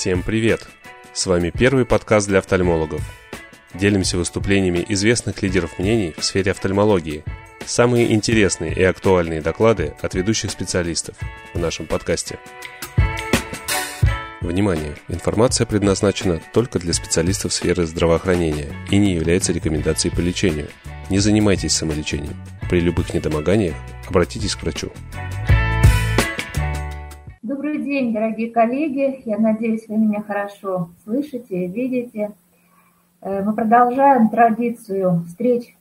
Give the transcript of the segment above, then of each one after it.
Всем привет! С вами первый подкаст для офтальмологов. Делимся выступлениями известных лидеров мнений в сфере офтальмологии. Самые интересные и актуальные доклады от ведущих специалистов в нашем подкасте. Внимание! Информация предназначена только для специалистов сферы здравоохранения и не является рекомендацией по лечению. Не занимайтесь самолечением. При любых недомоганиях обратитесь к врачу. Добрый день, дорогие коллеги. Я надеюсь, вы меня хорошо слышите и видите. Мы продолжаем традицию встреч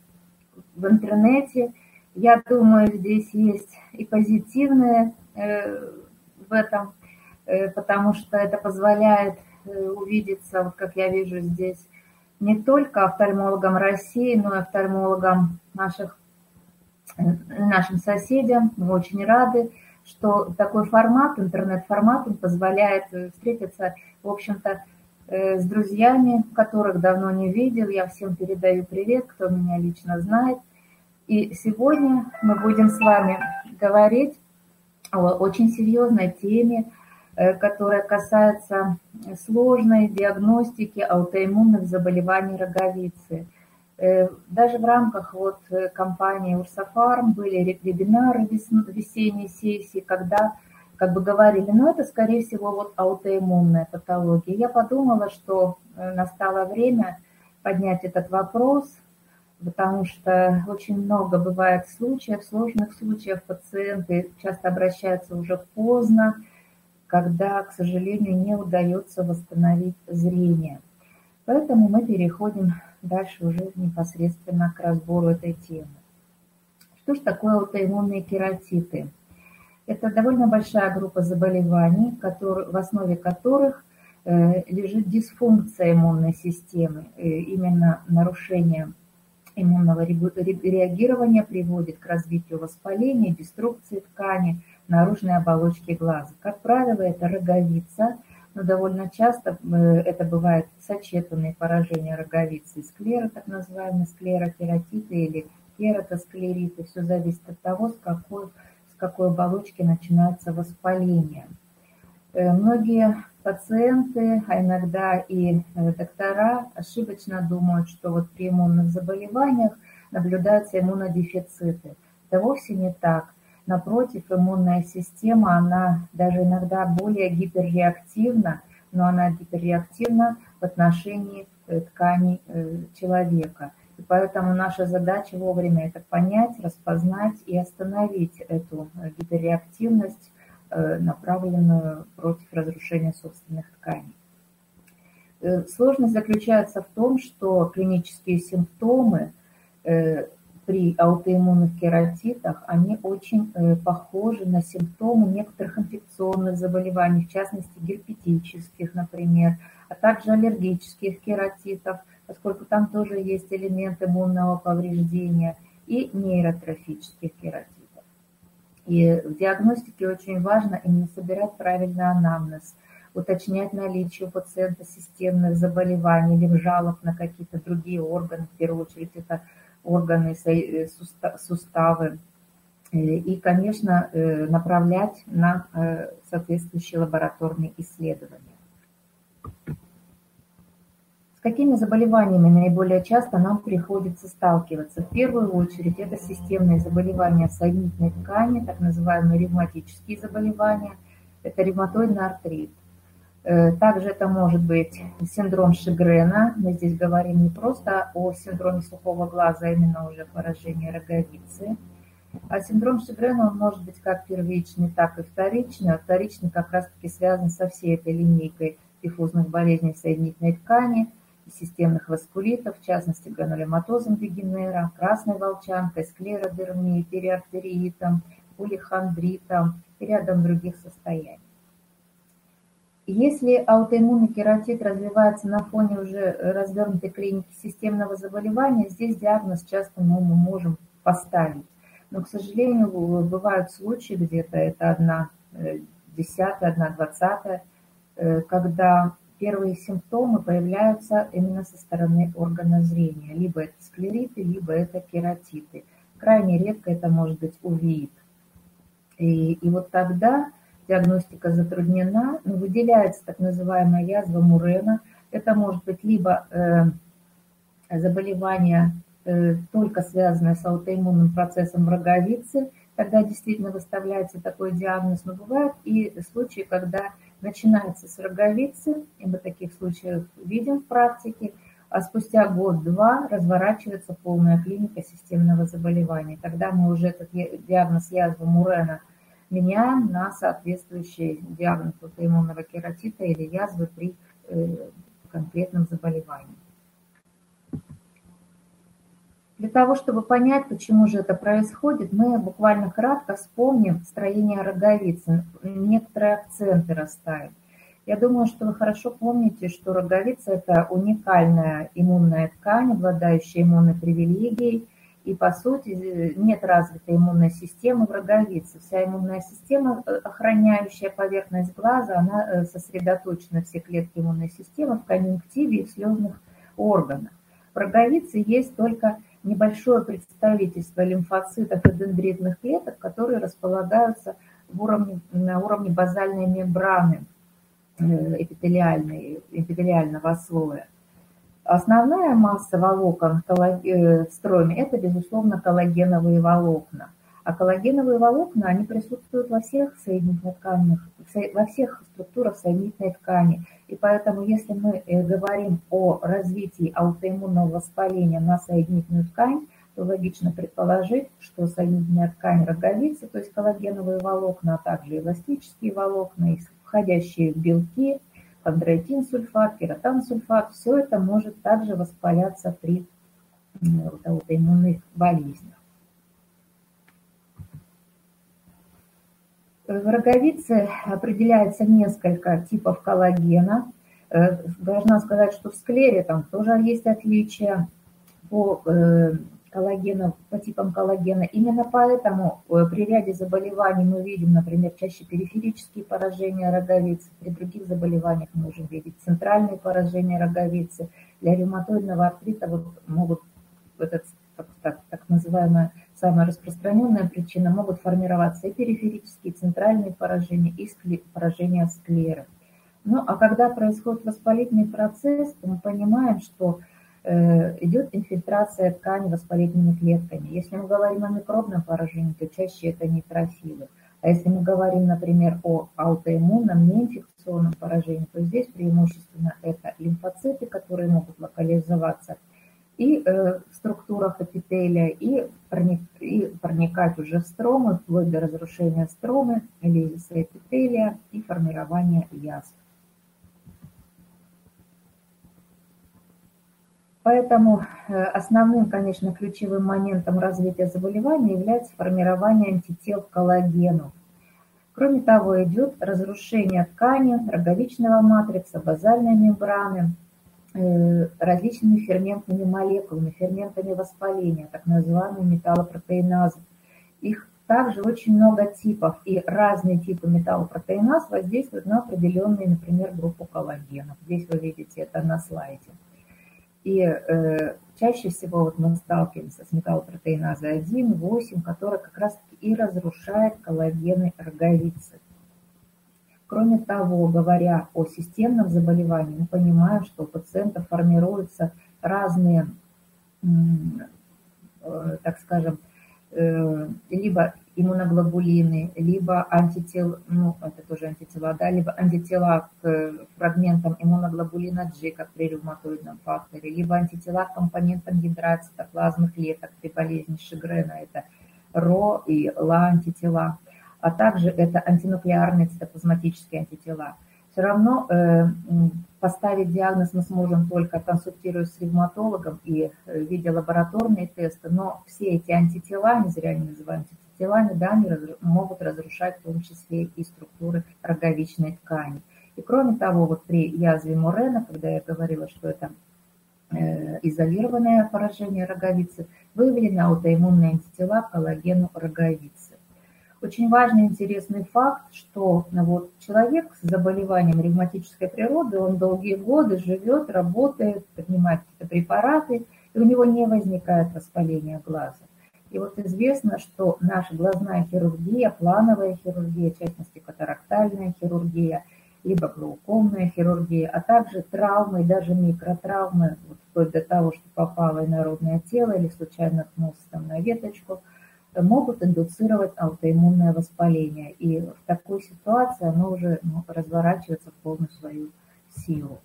в интернете. Я думаю, здесь есть и позитивное в этом, потому что это позволяет увидеться, вот как я вижу здесь, не только офтальмологам России, но и офтальмологам нашим соседям. Мы очень рады, что такой формат, интернет-формат, он позволяет встретиться, в общем-то, с друзьями, которых давно не видел. Я всем передаю привет, кто меня лично знает. И сегодня мы будем с вами говорить о очень серьезной теме, которая касается сложной диагностики аутоиммунных заболеваний роговицы. Даже в рамках вот компании «Урсофарм» были вебинары весенней сессии, когда как бы говорили, это, скорее всего, вот аутоиммунная патология. Я подумала, что настало время поднять этот вопрос, потому что очень много бывает случаев, сложных случаев, пациенты часто обращаются уже поздно, когда, к сожалению, не удается восстановить зрение. Поэтому мы переходим дальше уже непосредственно к разбору этой темы. Что же такое аутоиммунные кератиты? Это довольно большая группа заболеваний, в основе которых лежит дисфункция иммунной системы. Именно нарушение иммунного реагирования приводит к развитию воспаления, деструкции ткани, наружной оболочки глаза. Как правило, это роговица, но довольно часто это бывают сочетанные поражения роговицы и склеры, так называемые склерокератиты или кератосклериты. Все зависит от того, с какой оболочки начинается воспаление. Многие пациенты, а иногда и доктора, ошибочно думают, что вот при иммунных заболеваниях наблюдаются иммунодефициты. Это вовсе не так. Напротив, иммунная система, она даже иногда более гиперреактивна, но она гиперреактивна в отношении тканей человека. И поэтому наша задача вовремя это понять, распознать и остановить эту гиперреактивность, направленную против разрушения собственных тканей. Сложность заключается в том, что клинические симптомы при аутоиммунных кератитах, они очень похожи на симптомы некоторых инфекционных заболеваний, в частности герпетических, например, а также аллергических кератитов, поскольку там тоже есть элемент иммунного повреждения, и нейротрофических кератитов. И в диагностике очень важно именно собирать правильный анамнез, уточнять наличие у пациента системных заболеваний или жалоб на какие-то другие органы, в первую очередь это органы, суставы, и, конечно, направлять на соответствующие лабораторные исследования. С какими заболеваниями наиболее часто нам приходится сталкиваться? В первую очередь это системные заболевания соединительной ткани, так называемые ревматические заболевания, это ревматоидный артрит. Также это может быть синдром Шегрена, мы здесь говорим не просто о синдроме сухого глаза, а именно уже поражение роговицы. А синдром Шегрена он может быть как первичный, так и вторичный. А вторичный как раз-таки связан со всей этой линейкой диффузных болезней соединительной ткани, системных васкулитов, в частности гранулематозом Вегенера, красной волчанкой, склеродермией, периартериитом, полихондритом и рядом других состояний. Если аутоиммунный кератит развивается на фоне уже развернутой клиники системного заболевания, здесь диагноз часто мы можем поставить. Но, к сожалению, бывают случаи, где-то это 1/10, 1/20, когда первые симптомы появляются именно со стороны органа зрения. Либо это склериты, либо это кератиты. Крайне редко это может быть увеит. И вот тогда диагностика затруднена, но выделяется так называемая язва Мурена. Это может быть либо заболевание, только связанное с аутоиммунным процессом в роговице, тогда действительно выставляется такой диагноз, но бывают и случаи, когда начинается с роговицы, и мы таких случаев видим в практике, а спустя год-два разворачивается полная клиника системного заболевания. Тогда мы уже этот диагноз язвы Мурена меняем на соответствующий диагноз аутоиммунного кератита или язвы при конкретном заболевании. Для того, чтобы понять, почему же это происходит, мы буквально кратко вспомним строение роговицы, некоторые акценты расставим. Я думаю, что вы хорошо помните, что роговица – это уникальная иммунная ткань, обладающая иммунной привилегией, и, по сути, нет развитой иммунной системы в роговице. Вся иммунная система, охраняющая поверхность глаза, она сосредоточена, все клетки иммунной системы, в конъюнктиве и в слезных органах. В роговице есть только небольшое представительство лимфоцитов и дендритных клеток, которые располагаются на уровне базальной мембраны эпителиального слоя. Основная масса волокон в строме – это, безусловно, коллагеновые волокна. А коллагеновые волокна, они присутствуют во всех структурах соединительной ткани. И поэтому, если мы говорим о развитии аутоиммунного воспаления на соединительную ткань, то логично предположить, что соединительная ткань роговицы, то есть коллагеновые волокна, а также эластические волокна, входящие в белки, хондроитин-сульфат, кератан-сульфат, все это может также воспаляться при аутоиммунных болезнях. В роговице определяется несколько типов коллагена. Должна сказать, что в склере там тоже есть отличия по типам коллагена. Именно поэтому при ряде заболеваний мы видим, например, чаще периферические поражения роговицы, при других заболеваниях мы можем видеть центральные поражения роговицы. Для ревматоидного артрита могут, так называемая самая распространенная причина, могут формироваться и периферические, и центральные поражения, и поражения склеры. Ну а когда происходит воспалительный процесс, то мы понимаем, что идет инфильтрация ткани воспалительными клетками. Если мы говорим о микробном поражении, то чаще это нейтрофилы. А если мы говорим, например, о аутоиммунном, неинфекционном поражении, то здесь преимущественно это лимфоциты, которые могут локализоваться и в структурах эпителия, и проникать уже в стромы, вплоть до разрушения стромы, лизиса эпителия и формирования язв. Поэтому основным, конечно, ключевым моментом развития заболевания является формирование антител к коллагену. Кроме того, идет разрушение ткани, роговичного матрикса, базальной мембраны, различными ферментными молекулами, ферментами воспаления, так называемые металлопротеиназы. Их также очень много типов, и разные типы металлопротеиназ воздействуют на определенную, например, группу коллагенов. Здесь вы видите это на слайде. И чаще всего мы сталкиваемся с металлопротеиназой 1, 8, которая как раз и разрушает коллагены роговицы. Кроме того, говоря о системном заболевании, мы понимаем, что у пациентов формируются разные, так скажем, либо иммуноглобулины, либо антитела, ну, это тоже антитела, да, либо антитела к фрагментам иммуноглобулина G, как при ревматоидном факторе, либо антитела к компонентам ядра цитоплазмы клеток при болезни Шегрена, это РО и ЛА антитела, а также это антинуклеарные цитоплазматические антитела. Все равно поставить диагноз мы сможем только консультируясь с ревматологом и видя лабораторные тесты, но все эти антитела, не зря они называются антителами, да, они могут разрушать в том числе и структуры роговичной ткани. И кроме того, вот при язве Мурена, когда я говорила, что это изолированное поражение роговицы, выявлены аутоиммунные антитела к коллагену роговицы. Очень важный интересный факт, что вот человек с заболеванием ревматической природы, он долгие годы живет, работает, принимает какие-то препараты, и у него не возникает воспаления глаза. И вот известно, что наша глазная хирургия, плановая хирургия, в частности катарактальная хирургия, либо глаукомная хирургия, а также травмы, даже микротравмы, вот, вплоть до того, что попало инородное тело или случайно ткнулся там на веточку, могут индуцировать аутоиммунное воспаление. И в такой ситуации оно уже разворачивается в полную свою силу.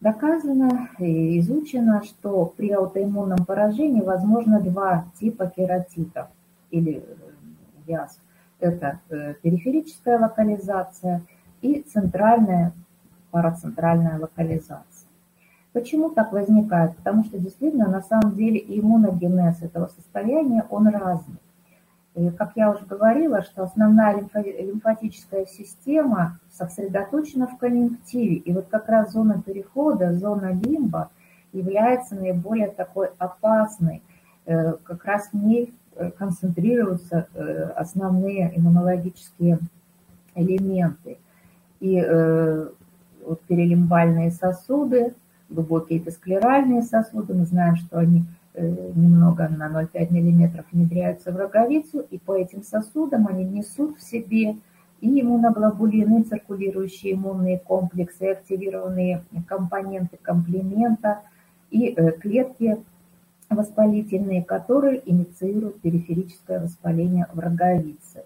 Доказано и изучено, что при аутоиммунном поражении возможно два типа кератитов или язв. Это периферическая локализация и центральная, парацентральная локализация. Почему так возникает? Потому что действительно на самом деле иммуногенез этого состояния, он разный. И, как я уже говорила, что основная лимфатическая система сосредоточена в конъюнктиве. И вот как раз зона перехода, зона лимба является наиболее такой опасной. Как раз в ней концентрируются основные иммунологические элементы. И вот перилимбальные сосуды, глубокие эписклеральные сосуды, мы знаем, что они немного на 0,5 мм внедряются в роговицу, и по этим сосудам они несут в себе и иммуноглобулины, циркулирующие иммунные комплексы, и активированные компоненты комплемента, и клетки воспалительные, которые инициируют периферическое воспаление в роговице.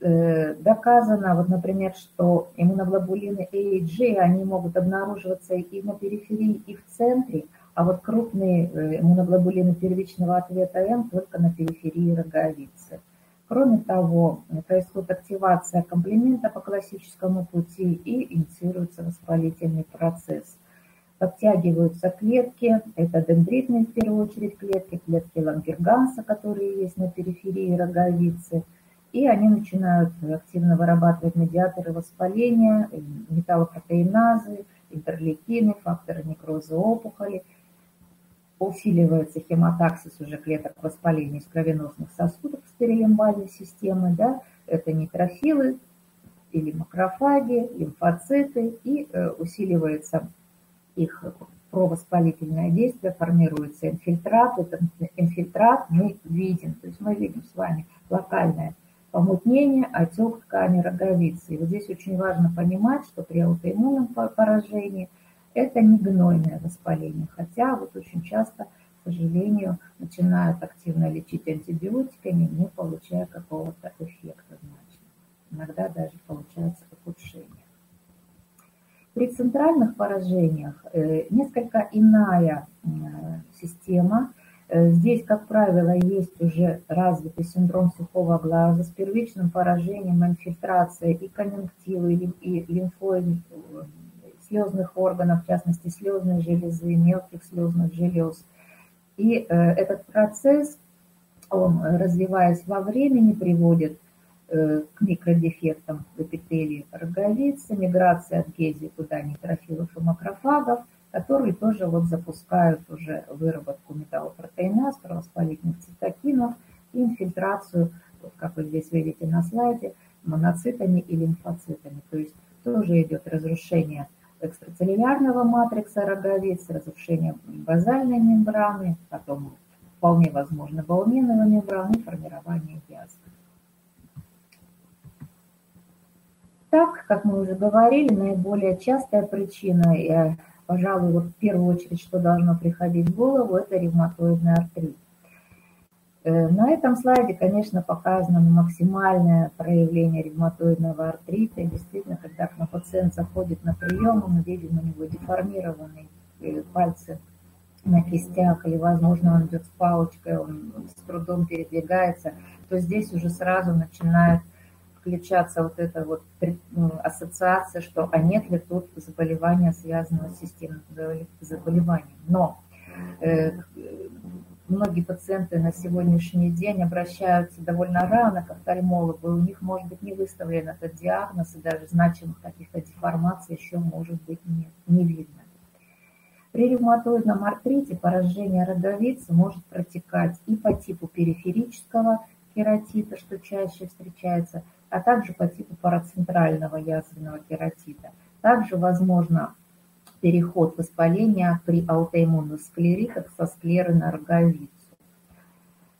Доказано, вот, например, что иммуноглобулины AG, они могут обнаруживаться и на периферии, и в центре, а вот крупные иммуноглобулины первичного ответа М только на периферии роговицы. Кроме того, происходит активация комплемента по классическому пути и инициируется воспалительный процесс. Подтягиваются клетки, это дендритные в первую очередь клетки, клетки Лангерганса, которые есть на периферии роговицы, и они начинают активно вырабатывать медиаторы воспаления, металлопротеиназы, интерлейкины, факторы некроза опухоли. Усиливается хемотаксис уже клеток воспаления из кровеносных сосудов с перилимбальной системы, да? Это нейтрофилы или макрофаги, лимфоциты, и усиливается их провоспалительное действие, формируется инфильтрат. Этот инфильтрат мы видим, то есть мы видим с вами локальное помутнение, отек ткани роговицы. И вот здесь очень важно понимать, что при аутоиммунном поражении это не гнойное воспаление, хотя вот очень часто, к сожалению, начинают активно лечить антибиотиками, не получая какого-то эффекта значимого. Иногда даже получается ухудшение. При центральных поражениях несколько иная система. Здесь, как правило, есть уже развитый синдром сухого глаза с первичным поражением, инфильтрация и конъюнктива, и лимфоидных слезных органов, в частности слезной железы, мелких слезных желез. И этот процесс, он, развиваясь во времени, приводит к микродефектам в эпителии роговицы, миграции адгезии туда нейтрофилов и макрофагов, которые тоже вот запускают уже выработку металлопротеиназ, провоспалительных цитокинов и инфильтрацию, вот как вы здесь видите на слайде, моноцитами и лимфоцитами. То есть тоже идет разрушение экстрацеллюлярного матрикса роговицы, разрушение базальной мембраны, потом вполне возможно бауменовой мембраны, формирование язв. Так, как мы уже говорили, наиболее частая причина, и, пожалуй, вот в первую очередь, что должно приходить в голову, это ревматоидный артрит. На этом слайде, конечно, показано максимальное проявление ревматоидного артрита. И действительно, когда пациент заходит на прием, мы видим у него деформированные пальцы на кистях, или, возможно, он идет с палочкой, он с трудом передвигается, то здесь уже сразу начинает включаться вот эта вот ассоциация, что а нет ли тут заболевания, связанного с системным заболеванием. Но многие пациенты на сегодняшний день обращаются довольно рано к офтальмологу, и у них, может быть, не выставлен этот диагноз, и даже значимых каких-то деформаций еще, может быть, не видно. При ревматоидном артрите поражение роговицы может протекать и по типу периферического кератита, что чаще встречается, а также по типу парацентрального язвенного кератита. Также возможно переход воспаления при аутоиммунных склеритах со склеры на роговицу.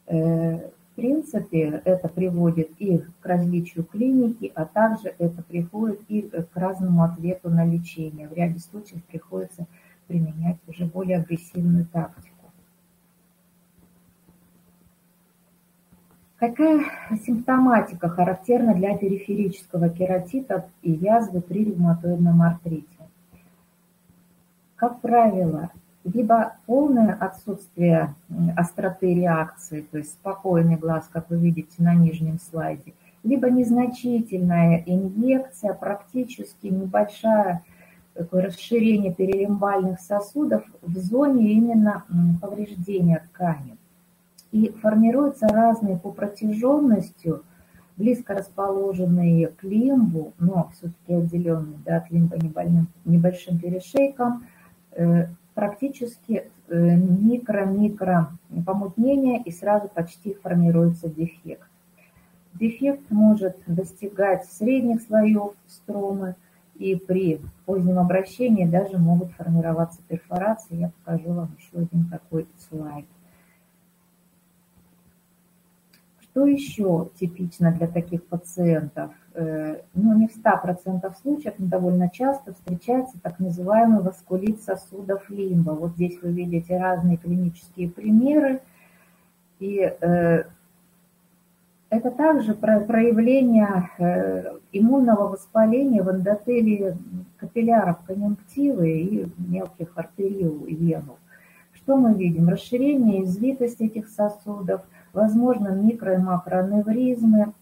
В принципе, это приводит и к различию клиники, а также это приходит и к разному ответу на лечение. В ряде случаев приходится применять уже более агрессивную тактику. Какая симптоматика характерна для периферического кератита и язвы при ревматоидном артрите? Как правило, либо полное отсутствие остроты реакции, то есть спокойный глаз, как вы видите на нижнем слайде, либо незначительная инъекция, практически небольшое расширение перилимбальных сосудов в зоне именно повреждения ткани. И формируются разные по протяженности, близко расположенные к лимбу, но все-таки отделенные от лимба небольшим перешейком, практически микро-микро помутнение, и сразу почти формируется дефект. Дефект может достигать средних слоев стромы, и при позднем обращении даже могут формироваться перфорации. Я покажу вам еще один такой слайд. Что еще типично для таких пациентов? Ну, не в 100% случаев, но довольно часто встречается так называемый васкулит сосудов лимба. Вот здесь вы видите разные клинические примеры. И это также проявление иммунного воспаления в эндотелии капилляров конъюнктивы и мелких артериол вену. Что мы видим? Расширение, извитость этих сосудов, возможно, микро- и макроаневризмы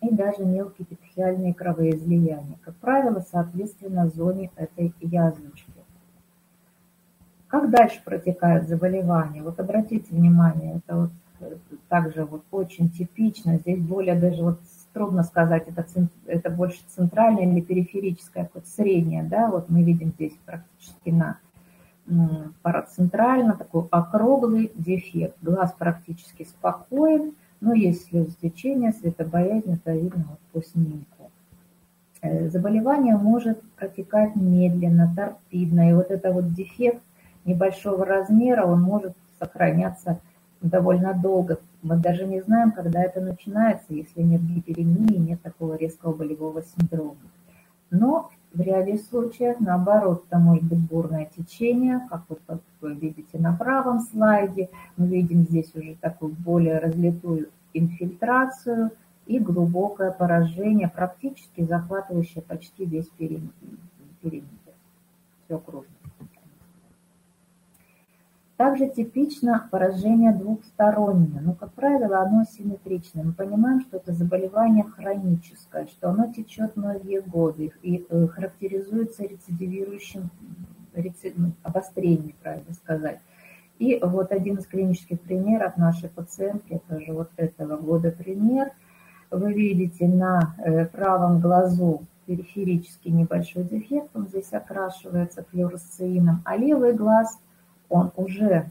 и даже мелкие эпителиальные кровоизлияния, как правило, соответственно, зоне этой язвочки. Как дальше протекает заболевание? Вот обратите внимание, это вот также вот очень типично, здесь более даже вот трудно сказать, это больше центральное или периферическое, вот среднее, да, вот мы видим здесь практически на парацентрально такой округлый дефект. Глаз практически спокоен, но есть слезотечение, светобоязнь, это видно вот по снимку. Заболевание может протекать медленно, торпидно, и вот этот вот дефект небольшого размера, он может сохраняться довольно долго. Мы даже не знаем, когда это начинается, если нет гиперемии, нет такого резкого болевого синдрома. Но в ряде случаев, наоборот, это может быть бурное течение, как вот вы видите на правом слайде. Мы видим здесь уже такую более разлитую инфильтрацию и глубокое поражение, практически захватывающее почти весь периметр, всю окружность. Также типично поражение двухстороннее, но, как правило, оно симметричное. Мы понимаем, что это заболевание хроническое, что оно течет многие годы и характеризуется рецидивирующим обострением, правильно сказать. И вот один из клинических примеров нашей пациентки, это же вот этого года пример. Вы видите на правом глазу периферически небольшой дефект, он здесь окрашивается флюоресцеином, а левый глаз, он уже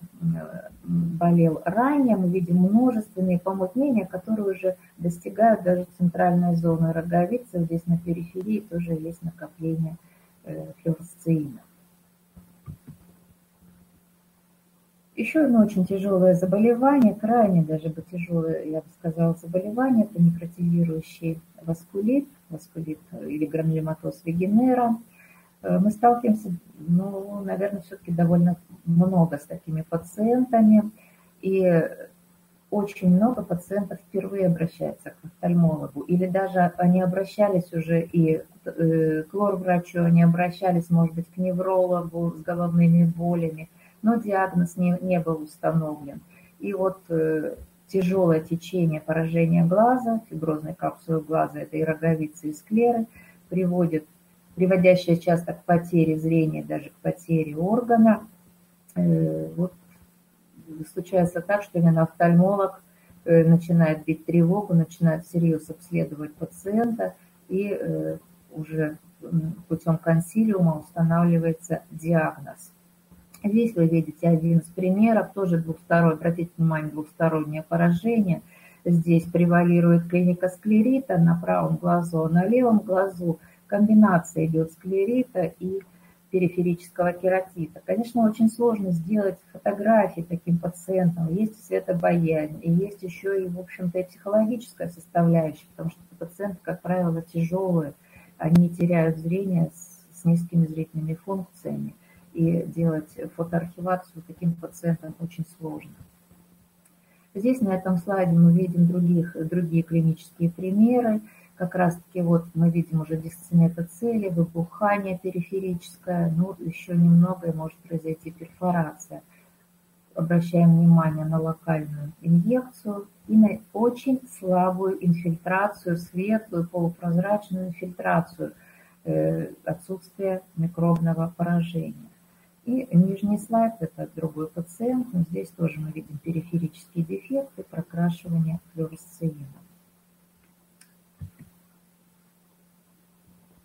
болел ранее, мы видим множественные помутнения, которые уже достигают даже центральной зоны роговицы. Здесь на периферии тоже есть накопление флюоресцеина. Еще одно очень тяжелое заболевание, крайне даже бы тяжелое, я бы сказала, заболевание, это некротизирующий васкулит, или гранулематоз Вегенера. Мы сталкиваемся, ну, наверное, все-таки довольно много с такими пациентами. И очень много пациентов впервые обращаются к офтальмологу. Или даже они обращались уже и к лор-врачу, они обращались, может быть, к неврологу с головными болями, но диагноз не был установлен. И вот тяжелое течение поражения глаза, фиброзной капсулы глаза, это и роговицы, и склеры, приводящая часто к потере зрения, даже к потере органа. Вот случается так, что именно офтальмолог начинает бить тревогу, начинает всерьез обследовать пациента, и уже путем консилиума устанавливается диагноз. Здесь вы видите один из примеров, тоже двухсторонний, обратите внимание, двухстороннее поражение. Здесь превалирует клиника склерита на правом глазу, а на левом глазу комбинация идет склерита и периферического кератита. Конечно, очень сложно сделать фотографии таким пациентам. Есть светобоязнь, и есть еще и, в общем-то, и психологическая составляющая, потому что пациенты, как правило, тяжелые, они теряют зрение с низкими зрительными функциями, и делать фотоархивацию таким пациентам очень сложно. Здесь на этом слайде мы видим другие клинические примеры. Как раз-таки вот мы видим уже дисцинетоцелия, выбухание периферическое, ну еще немного и может произойти перфорация. Обращаем внимание на локальную инъекцию и на очень слабую инфильтрацию, светлую, полупрозрачную инфильтрацию, отсутствие микробного поражения. И нижний слайд – это другой пациент, но здесь тоже мы видим периферические дефекты, прокрашивание флюоресцеина.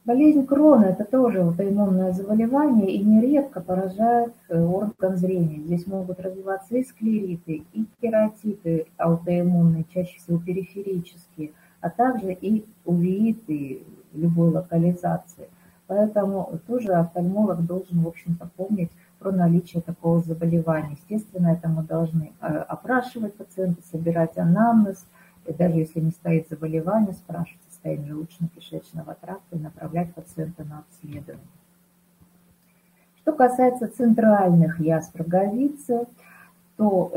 Болезнь Крона – это тоже аутоиммунное заболевание и нередко поражает орган зрения. Здесь могут развиваться и склериты, и кератиты аутоиммунные, чаще всего периферические, а также и увеиты любой локализации. Поэтому тоже офтальмолог должен, в общем-то, помнить про наличие такого заболевания. Естественно, это мы должны опрашивать пациента, собирать анамнез, и даже если не стоит заболевание, спрашивать состояние желудочно-кишечного тракта и направлять пациента на обследование. Что касается центральных язв роговицы, то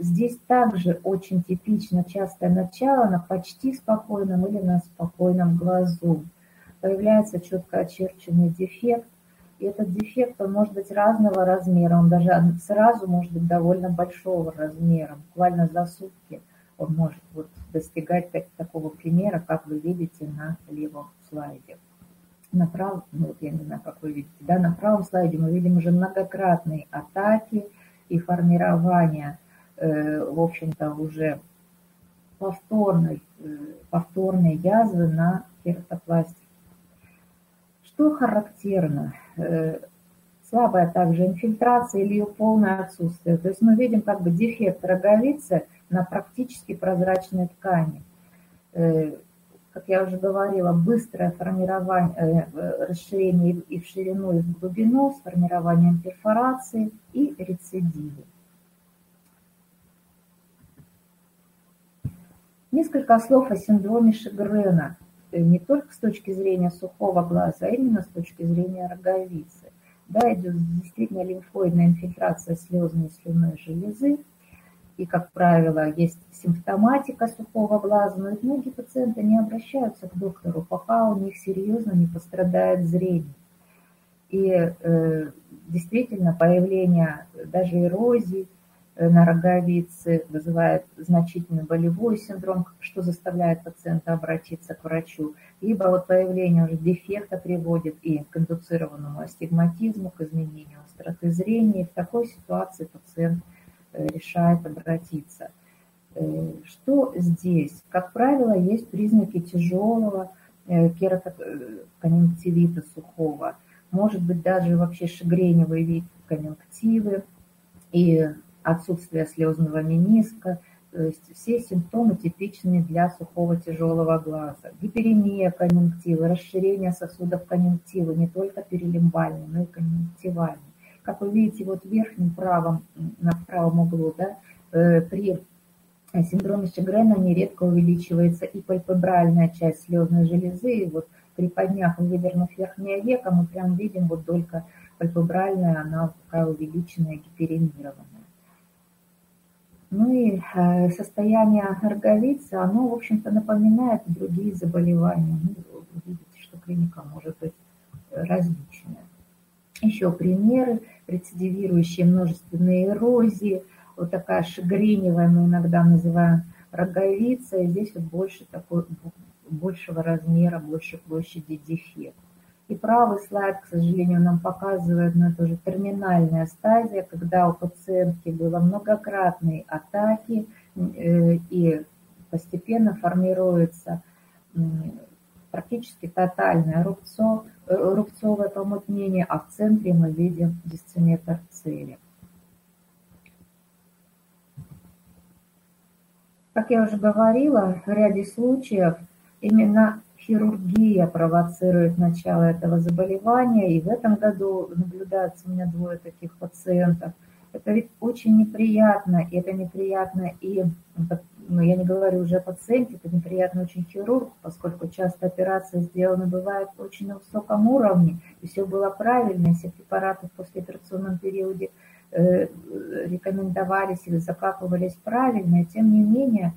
здесь также очень типично частое начало на почти спокойном или на спокойном глазу. Появляется четко очерченный дефект, и этот дефект он может быть разного размера, он даже сразу может быть довольно большого размера, буквально за сутки. Он может вот достигать такого примера, как вы видите на левом слайде. На правом, ну, вот я не знаю, как вы видите, да, на правом слайде мы видим уже многократные атаки и формирование, в общем-то, уже повторной язвы на кератопластике. Что характерно? Слабая также инфильтрация или ее полное отсутствие. То есть мы видим как бы дефект роговицы на практически прозрачной ткани. Как я уже говорила, быстрое формирование, расширение и в ширину, и в глубину, с формированием перфорации и рецидивы. Несколько слов о синдроме Шегрена, не только с точки зрения сухого глаза, а именно с точки зрения роговицы. Да, идет действительно лимфоидная инфильтрация слезной и слюнной железы. И, как правило, есть симптоматика сухого глаза, но ведь многие пациенты не обращаются к доктору, пока у них серьезно не пострадает зрение. И действительно появление даже эрозий на роговице вызывает значительный болевой синдром, что заставляет пациента обратиться к врачу. Либо вот появление уже дефекта приводит и к индуцированному астигматизму, к изменению остроты зрения. И в такой ситуации пациент решает обратиться. Что здесь? Как правило, есть признаки тяжелого кератоконъюнктивита сухого, может быть даже вообще шагреневый вид конъюнктивы и отсутствие слезного мениска. То есть все симптомы типичны для сухого тяжелого глаза. Гиперемия конъюнктивы, расширение сосудов конъюнктивы, не только перилимбальной, но и конъюнктивальной. Как вы видите, вот в верхнем правом, на правом углу, да, при синдроме Шегрена нередко увеличивается и пальпебральная часть слезной железы. И вот при поднях и вывернув верхнее веко, мы прям видим вот только пальпебральная, она такая увеличенная, гиперемированная. Ну и состояние роговицы, оно, в общем-то, напоминает другие заболевания. Ну, вы видите, что клиника может быть различная. Еще примеры, рецидивирующие множественные эрозии, вот такая шагреневая, мы иногда называем роговица, и здесь вот большего размера, больше площади дефект. И правый слайд, к сожалению, нам показывает, но это уже терминальная стадия, когда у пациентки было многократные атаки, и постепенно формируется практически тотальное рубцовое помутнение, а в центре мы видим дисцинетоцелия. Как я уже говорила, в ряде случаев именно хирургия провоцирует начало этого заболевания. И в этом году наблюдается у меня 2 таких пациентов. Это ведь очень неприятно. И это неприятно и, ну, я не говорю уже о пациенте, это неприятно очень хирургу, поскольку часто операции сделаны бывают очень на высоком уровне. И все было правильно, и все препараты в послеоперационном периоде рекомендовались или закапывались правильно. И тем не менее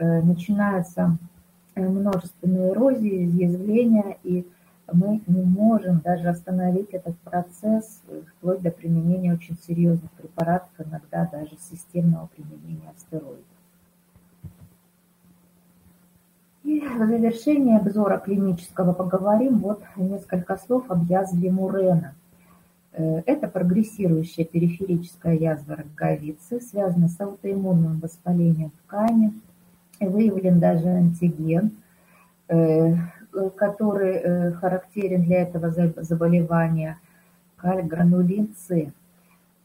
начинаются множественные эрозии, изъязвления, и мы не можем даже остановить этот процесс вплоть до применения очень серьезных препаратов, иногда даже системного применения стероидов. И в завершении обзора клинического поговорим вот несколько слов об язве Мурена. Это прогрессирующая периферическая язва роговицы, связана с аутоиммунным воспалением ткани. Выявлен даже антиген, который характерен для этого заболевания, кальгранулин С.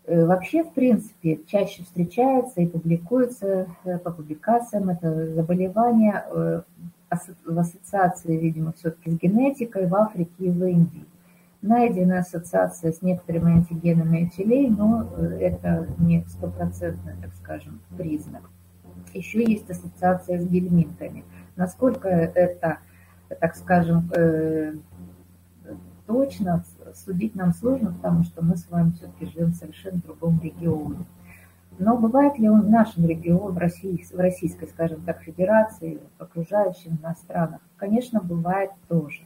Вообще, в принципе, чаще встречается и публикуется по публикациям это заболевание в ассоциации, видимо, все-таки с генетикой в Африке и в Индии. Найдена ассоциация с некоторыми антигенами этилей, но это не стопроцентный, так скажем, признак. Еще есть ассоциация с гельминтами. Насколько это, так скажем, точно, судить нам сложно, потому что мы с вами все-таки живем в совершенно другом регионе. Но бывает ли он в нашем регионе, в Российской, скажем так, Федерации, в окружающих нас странах? Конечно, бывает тоже.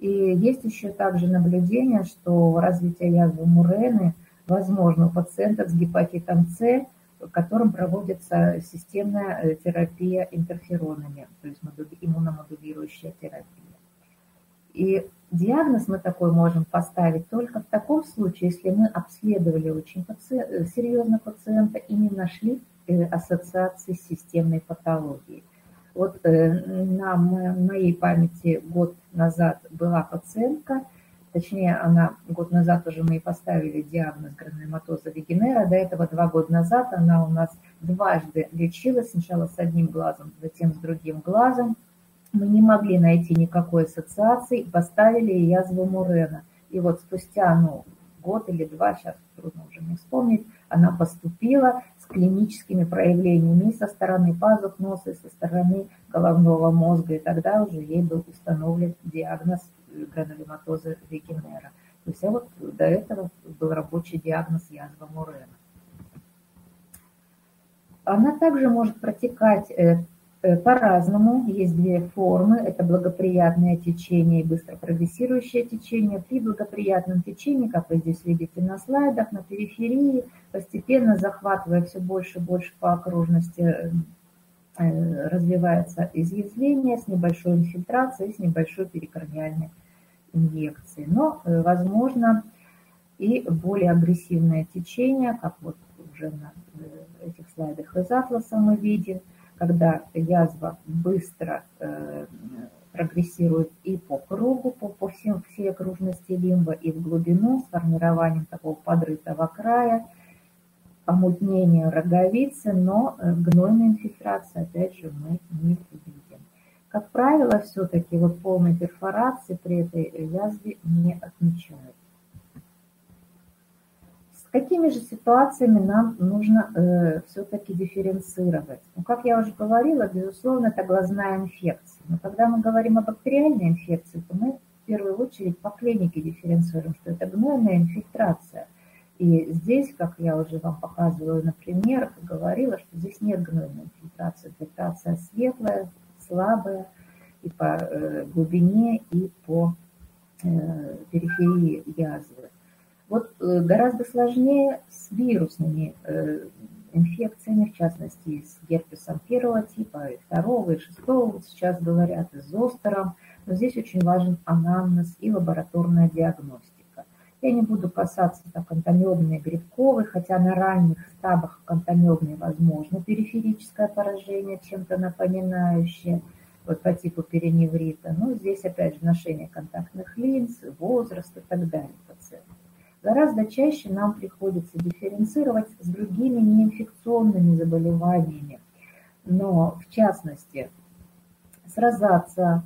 И есть еще также наблюдение, что развитие язвы Мурены возможно у пациентов с гепатитом С, которым проводится системная терапия интерферонами, то есть иммуномодулирующая терапия. И диагноз мы такой можем поставить только в таком случае, если мы обследовали очень серьезно пациента и не нашли ассоциации с системной патологией. Вот на моей памяти год назад была пациентка, точнее, она год назад уже мы и поставили диагноз гранулематоза Вегенера. До этого 2 года назад она у нас дважды лечилась, сначала с одним глазом, затем с другим глазом. Мы не могли найти никакой ассоциации и поставили язву Мурена. И вот спустя, ну, 1 или 2, сейчас трудно уже не вспомнить, она поступила с клиническими проявлениями со стороны пазух носа и со стороны головного мозга. И тогда уже ей был установлен диагноз гранулематоза Вегенера. То есть, а вот до этого был рабочий диагноз язва Мурена. Она также может протекать по-разному. Есть 2 формы. Это благоприятное течение и быстро прогрессирующее течение. При благоприятном течении, как вы здесь видите на слайдах, на периферии, постепенно захватывая все больше и больше по окружности, развивается изъязвление с небольшой инфильтрацией, с небольшой перикорниальной инъекцией. Но возможно и более агрессивное течение, как вот уже на этих слайдах из атласа мы видим, когда язва быстро прогрессирует и по кругу, по всей окружности лимба, и в глубину с формированием такого подрытого края, помутнение роговицы, но гнойной инфильтрации, опять же, мы не видим. Как правило, все-таки вот полной перфорации при этой язве не отмечают. С какими же ситуациями нам нужно все-таки дифференцировать? Ну, как я уже говорила, безусловно, это глазная инфекция. Но когда мы говорим о бактериальной инфекции, то мы в первую очередь по клинике дифференцируем, что это гнойная инфильтрация. И здесь, как я уже вам показывала на примерах, говорила, что здесь нет гнойной инфильтрации. Инфильтрация светлая, слабая и по глубине, и по периферии язвы. Вот гораздо сложнее с вирусными инфекциями, в частности, с герпесом 1-го типа, и 2-го, и 6-го, вот сейчас говорят, и зостером. Но здесь очень важен анамнез и лабораторная диагностика. Я не буду касаться акантомебной и грибковой, хотя на ранних стадиях акантомебной возможно периферическое поражение, чем-то напоминающее вот по типу периневрита. Но здесь опять же ношение контактных линз, возраст и так далее пациента. Гораздо чаще нам приходится дифференцировать с другими неинфекционными заболеваниями, но в частности с розацией,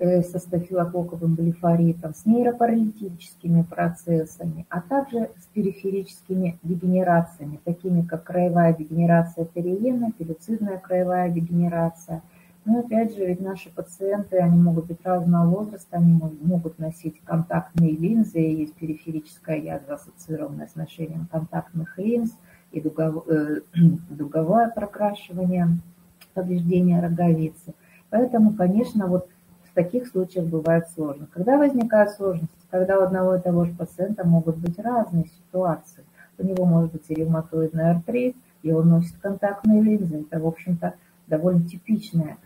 со стафилококковым блефоритом, с нейропаралитическими процессами, а также с периферическими дегенерациями, такими как краевая дегенерация териена, пелюцидная краевая дегенерация. Но опять же, ведь наши пациенты, они могут быть разного возраста, они могут носить контактные линзы, есть периферическая язва, ассоциированная с ношением контактных линз, и дуговое прокрашивание, повреждение роговицы. Поэтому, конечно, вот в таких случаях бывает сложно. Когда возникают сложности? Когда у одного и того же пациента могут быть разные ситуации. У него может быть и ревматоидный артрит, и он носит контактные линзы. Это, в общем-то, довольно типичная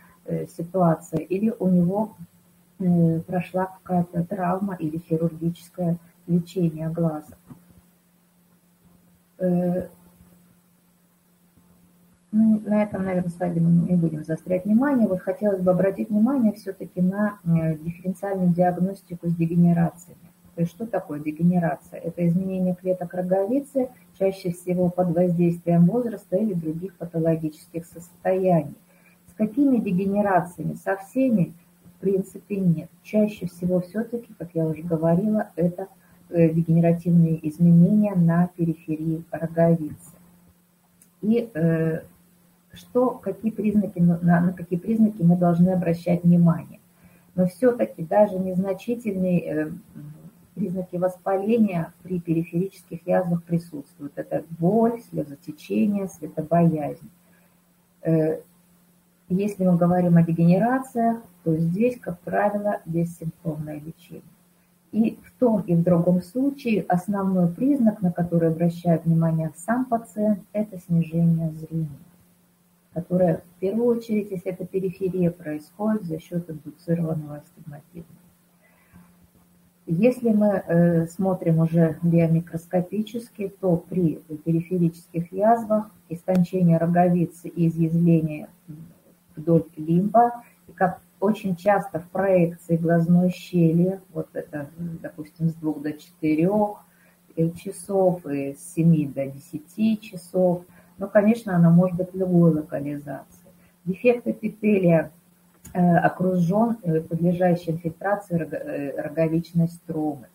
ситуация. Или у него прошла какая-то травма или хирургическое лечение глаза. На этом, наверное, слайде мы не будем заострять внимание. Вот хотелось бы обратить внимание все-таки на дифференциальную диагностику с дегенерациями. То есть что такое дегенерация? Это изменение клеток роговицы, чаще всего под воздействием возраста или других патологических состояний. С какими дегенерациями? Со всеми, в принципе, нет. Чаще всего все-таки, как я уже говорила, это дегенеративные изменения на периферии роговицы. И на какие признаки мы должны обращать внимание. Но все-таки даже незначительные признаки воспаления при периферических язвах присутствуют. Это боль, слезотечение, светобоязнь. Если мы говорим о дегенерациях, то здесь, как правило, бессимптомное лечение. И в том и в другом случае основной признак, на который обращает внимание сам пациент, это снижение зрения, которое в первую очередь, если это периферия, происходит за счет индуцированного астигматизма. Если мы смотрим уже биомикроскопически, то при периферических язвах истончение роговицы и изъязвление вдоль лимба, и как очень часто в проекции глазной щели, вот это, допустим, с 2 до 4 часов, и с 7 до 10 часов, но, конечно, она может быть любой локализации. Дефект эпителия окружен подлежащей инфильтрации роговичной стромы.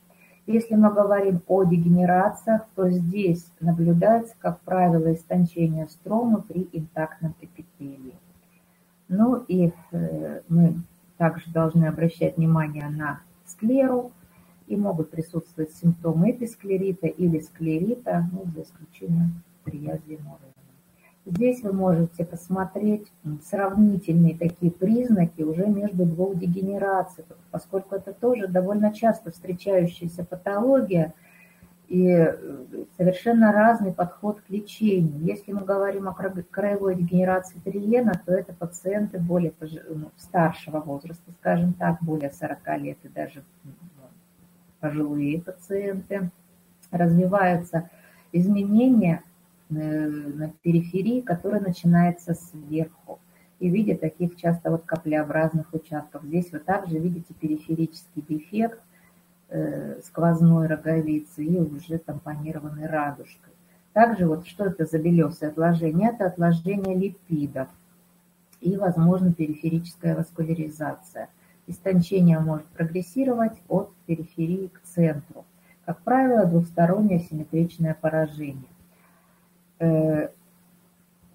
Если мы говорим о дегенерациях, то здесь наблюдается, как правило, истончение стромы при интактном эпителии. Ну и мы также должны обращать внимание на склеру, и могут присутствовать симптомы эписклерита или склерита, ну, за исключением при язвенном районе. Здесь вы можете посмотреть сравнительные такие признаки уже между двух дегенераций, поскольку это тоже довольно часто встречающаяся патология, и совершенно разный подход к лечению. Если мы говорим о краевой дегенерации териена, то это пациенты более старшего возраста, скажем так, более 40 лет и даже пожилые пациенты. Развиваются изменения на периферии, которые начинаются сверху. И видя таких часто вот каплеобразных участков. Здесь вы также видите периферический дефект сквозной роговицы и уже тампонированной радужкой. Также вот что это за белесые отложения? Это отложение липидов и, возможно, периферическая васкуляризация. Истончение может прогрессировать от периферии к центру. Как правило, двухстороннее симметричное поражение.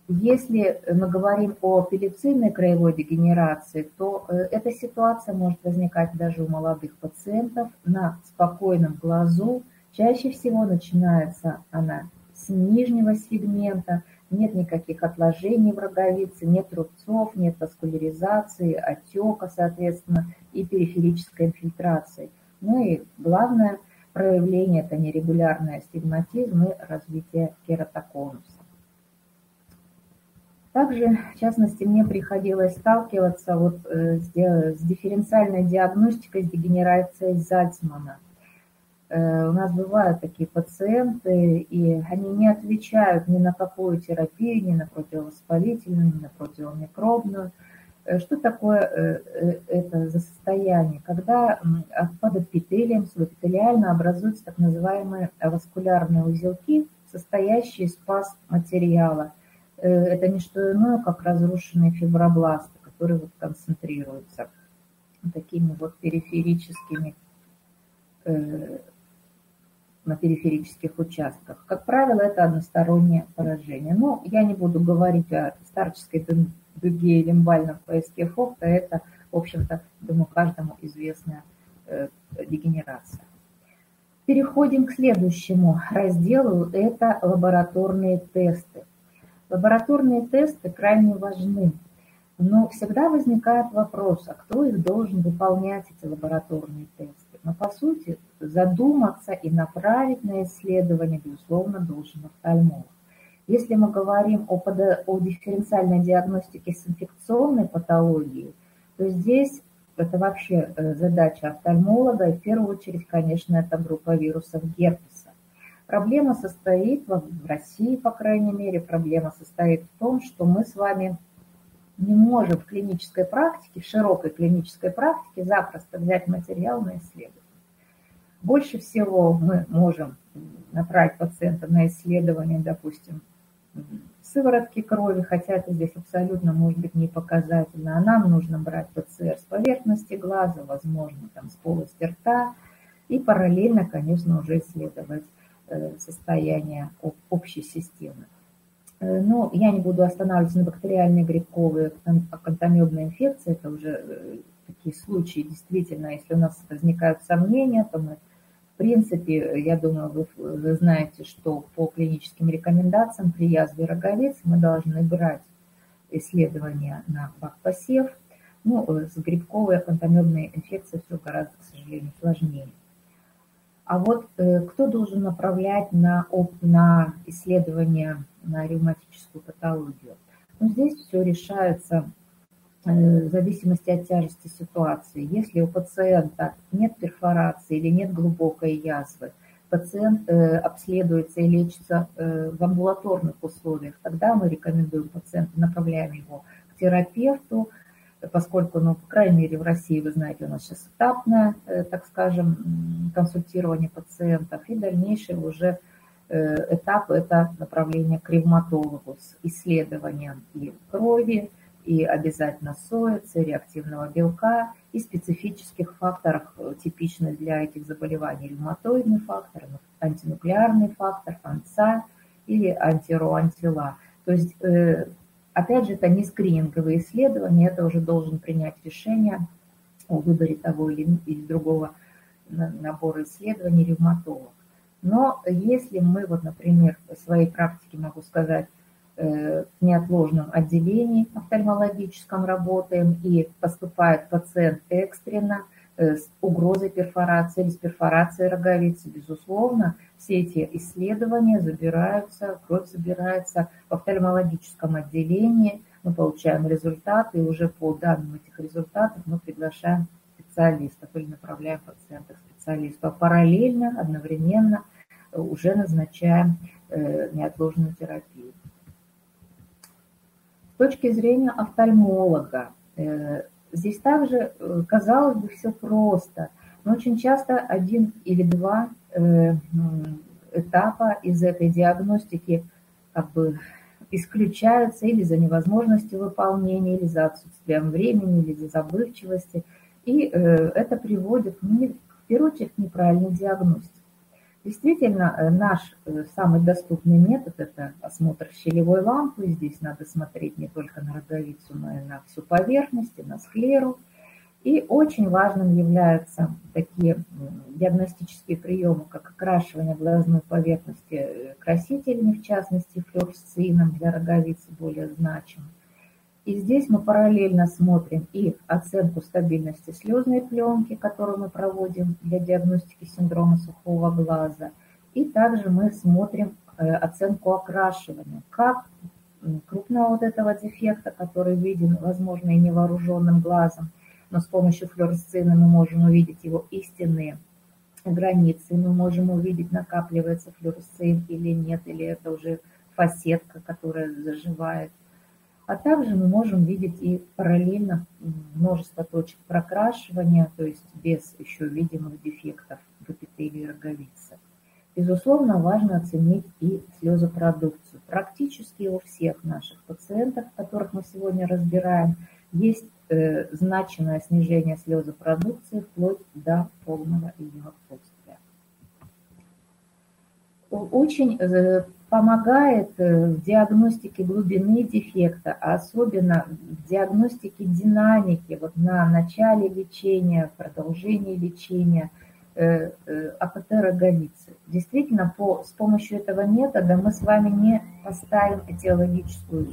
Если мы говорим о пелюцидной краевой дегенерации, то эта ситуация может возникать даже у молодых пациентов на спокойном глазу. Чаще всего начинается она с нижнего сегмента, нет никаких отложений в роговице, нет рубцов, нет васкуляризации, отека, соответственно, и периферической инфильтрации. Ну и главное проявление – это нерегулярный астигматизм и развитие кератоконуса. Также, в частности, мне приходилось сталкиваться вот с дифференциальной диагностикой с дегенерацией Зальцмана. У нас бывают такие пациенты, и они не отвечают ни на какую терапию, ни на противовоспалительную, ни на противомикробную. Что такое это за состояние? Когда под эпителием, субэпителиально образуются так называемые васкулярные узелки, состоящие из паз материала. Это не что иное, как разрушенные фибробласты, которые вот концентрируются. такими вот периферическими, на периферических участках. Как правило, это одностороннее поражение. Но я не буду говорить о старческой дуге и лимбальном пояске Фохта. Это, в общем-то, думаю, каждому известная дегенерация. Переходим к следующему разделу. Это лабораторные тесты. Лабораторные тесты крайне важны. Но всегда возникает вопрос, а кто их должен выполнять, эти лабораторные тесты? Но, по сути, задуматься и направить на исследование, безусловно, должен офтальмолог. Если мы говорим о дифференциальной диагностике с инфекционной патологией, то здесь это вообще задача офтальмолога. И в первую очередь, конечно, это группа вирусов герпеса. Проблема состоит, в России, по крайней мере, проблема состоит в том, что мы с вами не можем в клинической практике, в широкой клинической практике запросто взять материал на исследование. Больше всего мы можем направить пациента на исследование, допустим, сыворотки крови, хотя это здесь абсолютно может быть не показательно, а нам нужно брать ПЦР с поверхности глаза, возможно, там, с полости рта, и параллельно, конечно, уже исследовать состояние общей системы. Но я не буду останавливаться на бактериальной грибковой акантомебной инфекции. Это уже такие случаи, действительно, если у нас возникают сомнения, то мы, в принципе, я думаю, вы знаете, что по клиническим рекомендациям при язве роговиц мы должны брать исследования на бакпосев. Ну, с грибковой акантомебной инфекцией все гораздо, к сожалению, сложнее. А вот кто должен направлять на исследование на ревматическую патологию? Ну, здесь все решается в зависимости от тяжести ситуации. Если у пациента нет перфорации или нет глубокой язвы, пациент обследуется и лечится в амбулаторных условиях, тогда мы рекомендуем пациенту, направляем его к терапевту, поскольку, ну, по крайней мере, в России, вы знаете, у нас сейчас этапное, так скажем, консультирование пациентов, и дальнейшие уже этапы – это направление к ревматологу с исследованием и крови, и обязательно сои, С-реактивного белка, и специфических факторов, типичных для этих заболеваний, ревматоидный фактор, антинуклеарный фактор, ФАНЦА или антироантила. То есть, опять же, это не скрининговые исследования, это уже должен принять решение о выборе того или другого набора исследований ревматолог. Но если мы, вот, например, в своей практике, могу сказать, в неотложном отделении офтальмологическом работаем, и поступает пациент экстренно с угрозой перфорации или с перфорацией роговицы, безусловно, все эти исследования забираются, кровь забирается в офтальмологическом отделении, мы получаем результаты, и уже по данным этих результатов мы приглашаем специалистов или направляем пациента к специалисту. А параллельно, одновременно уже назначаем неотложную терапию. С точки зрения офтальмолога, здесь также, казалось бы, все просто, но очень часто один или два этапа из этой диагностики как бы исключаются или за невозможностью выполнения, или за отсутствием времени, или за забывчивости. И это приводит, в первую очередь, к неправильной диагностике. Действительно, наш самый доступный метод – это осмотр щелевой лампы. Здесь надо смотреть не только на роговицу, но и на всю поверхность, и на склеру. И очень важным являются такие диагностические приемы, как окрашивание глазной поверхности красителями, в частности, флюоресцином для роговицы более значимым. И здесь мы параллельно смотрим и оценку стабильности слезной пленки, которую мы проводим для диагностики синдрома сухого глаза. И также мы смотрим оценку окрашивания, как крупного вот этого дефекта, который виден, возможно, и невооруженным глазом, но с помощью флюоресцина мы можем увидеть его истинные границы, мы можем увидеть, накапливается флюоресцин или нет, или это уже фасетка, которая заживает. А также мы можем видеть и параллельно множество точек прокрашивания, то есть без еще видимых дефектов в эпителии роговицы. Безусловно, важно оценить и слезопродукцию. Практически у всех наших пациентов, которых мы сегодня разбираем, есть значимое снижение слезопродукции вплоть до полного ее отсутствия. Очень помогает в диагностике глубины дефекта, а особенно в диагностике динамики, вот на начале лечения, продолжении лечения аптероголицы. Действительно, с помощью этого метода мы с вами не поставим этиологическую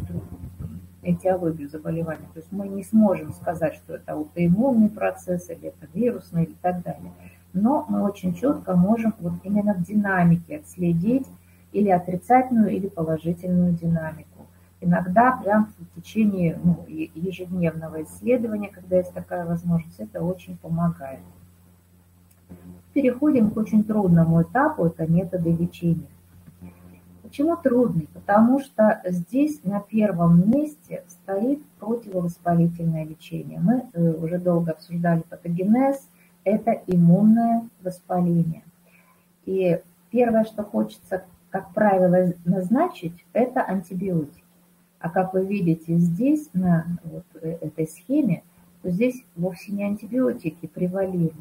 этиологию заболевания. То есть мы не сможем сказать, что это аутоиммунный процесс, или это вирусный, и так далее. Но мы очень четко можем вот именно в динамике отследить или отрицательную, или положительную динамику. Иногда прям в течение ежедневного исследования, когда есть такая возможность, это очень помогает. Переходим к очень трудному этапу, это методы лечения. Почему трудный? Потому что здесь на первом месте стоит противовоспалительное лечение. Мы уже долго обсуждали патогенез, это иммунное воспаление. И первое, что хочется, как правило, назначить, это антибиотики. А как вы видите здесь, на вот этой схеме, то здесь вовсе не антибиотики превалируют,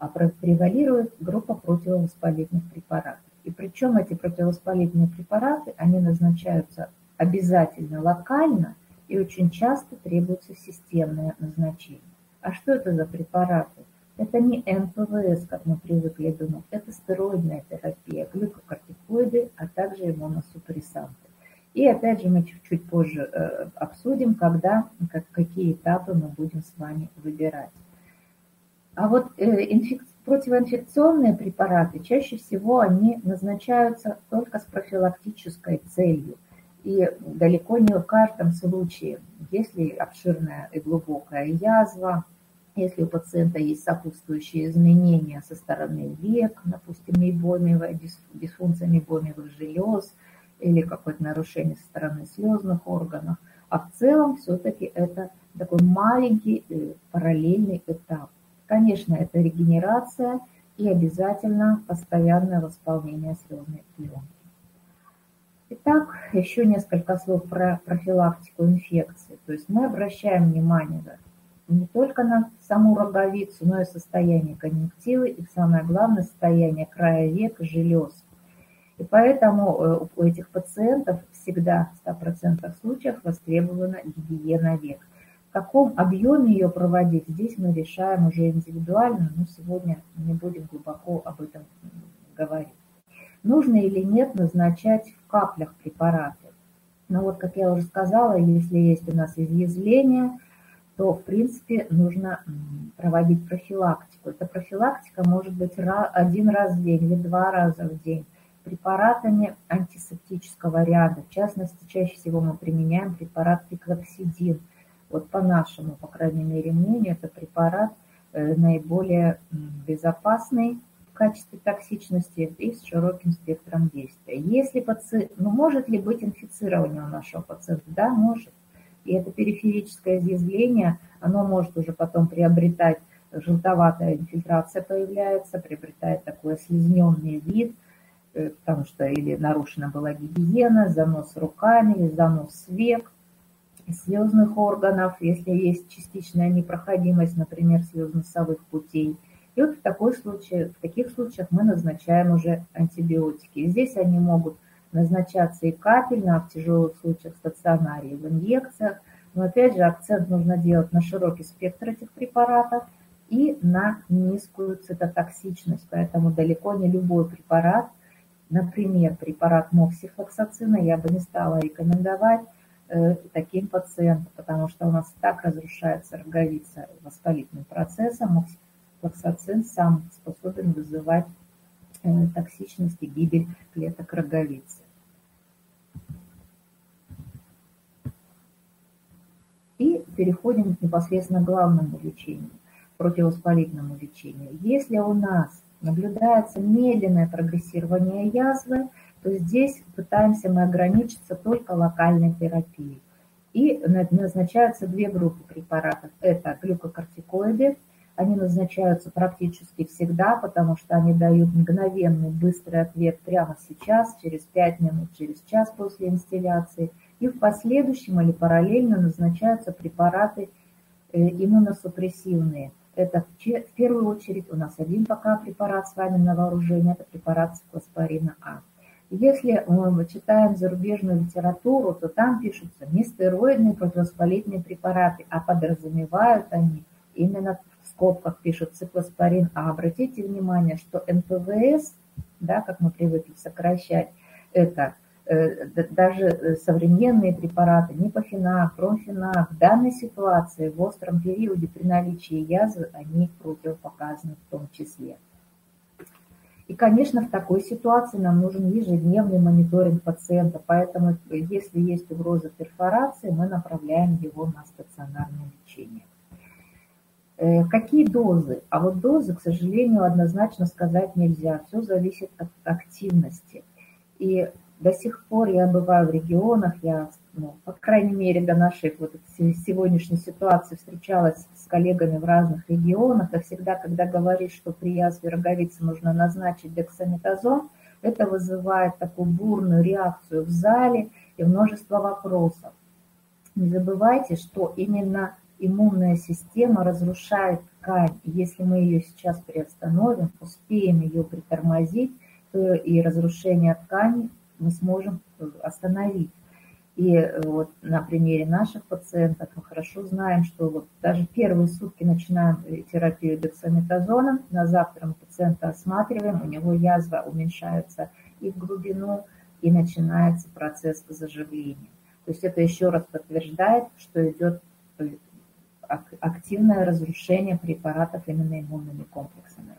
а превалирует группа противовоспалительных препаратов. И причем эти противовоспалительные препараты, они назначаются обязательно локально и очень часто требуется системное назначение. А что это за препараты? Это не НПВС, как мы привыкли думать, это стероидная терапия, глюкокортикоиды, а также иммуносупрессанты. И опять же мы чуть-чуть позже обсудим, какие этапы мы будем с вами выбирать. А вот противоинфекционные препараты чаще всего они назначаются только с профилактической целью. И далеко не в каждом случае, если обширная и глубокая язва, если у пациента есть сопутствующие изменения со стороны век, допустим, дисфункция мейбомиевых желез или какое-то нарушение со стороны слезных органов. А в целом все-таки это такой маленький параллельный этап. Конечно, это регенерация и обязательно постоянное восполнение слезной пленки. Итак, еще несколько слов про профилактику инфекции. То есть мы обращаем внимание не только на саму роговицу, но и состояние конъюнктивы и, самое главное, состояние края век, желез. И поэтому у этих пациентов всегда в 100% случаев востребована гигиена век. В каком объеме ее проводить, здесь мы решаем уже индивидуально, но сегодня не будем глубоко об этом говорить. Нужно или нет назначать в каплях препараты. Но вот, как я уже сказала, если есть у нас изъязвление, то, в принципе, нужно проводить профилактику. Эта профилактика может быть один раз в день или два раза в день препаратами антисептического ряда. В частности, чаще всего мы применяем препарат пиклоксидин. Вот по нашему, по крайней мере, мнению, это препарат наиболее безопасный в качестве токсичности и с широким спектром действия. Если может ли быть инфицирование у нашего пациента? Да, может. И это периферическое изъязвление, оно может уже потом приобретать, желтоватая инфильтрация появляется, приобретает такой слизненный вид, потому что или нарушена была гигиена, занос руками, или занос век, слезных органов, если есть частичная непроходимость, например, слезно-носовых путей. И вот в таких случаях мы назначаем уже антибиотики. Здесь они могут назначаться и капельно, а в тяжелых случаях в стационаре и в инъекциях. Но опять же акцент нужно делать на широкий спектр этих препаратов и на низкую цитотоксичность. Поэтому далеко не любой препарат, например, препарат моксифлоксацина, я бы не стала рекомендовать таким пациентам, потому что у нас так разрушается роговица воспалительным процессом, моксифлоксацин сам способен вызывать токсичность и гибель клеток роговицы. И переходим непосредственно к главному лечению, противовоспалительному лечению. Если у нас наблюдается медленное прогрессирование язвы, то здесь пытаемся мы ограничиться только локальной терапией. И назначаются две группы препаратов. Это глюкокортикоиды. Они назначаются практически всегда, потому что они дают мгновенный, быстрый ответ прямо сейчас, через 5 минут, через час после инстилляции. и в последующем или параллельно назначаются препараты иммуносупрессивные. Это в первую очередь у нас один пока препарат с вами на вооружении, это препарат циклоспорина А. Если мы читаем зарубежную литературу, то там пишутся нестероидные противовоспалительные препараты, а подразумевают они именно в скобках пишут циклоспорин А. Обратите внимание, что НПВС, да, как мы привыкли сокращать, это даже современные препараты, нипофенак, промфенак, в данной ситуации, в остром периоде при наличии язвы, они противопоказаны в том числе. И, конечно, в такой ситуации нам нужен ежедневный мониторинг пациента, поэтому, если есть угроза перфорации, мы направляем его на стационарное лечение. Какие дозы? А вот дозы, к сожалению, однозначно сказать нельзя. Все зависит от активности. И до сих пор я бываю в регионах, я, по крайней мере, до нашей вот сегодняшней ситуации встречалась с коллегами в разных регионах, и всегда, когда говоришь, что при язве роговицы нужно назначить дексаметазон, это вызывает такую бурную реакцию в зале и множество вопросов. Не забывайте, что именно иммунная система разрушает ткань, и если мы ее сейчас приостановим, успеем ее притормозить, то и разрушение ткани мы сможем остановить. И вот на примере наших пациентов мы хорошо знаем, что вот даже первые сутки начинаем терапию дексаметазоном, на завтра мы пациента осматриваем, у него язва уменьшается и в глубину, и начинается процесс заживления. То есть это еще раз подтверждает, что идет активное разрушение препаратов именно иммунными комплексами.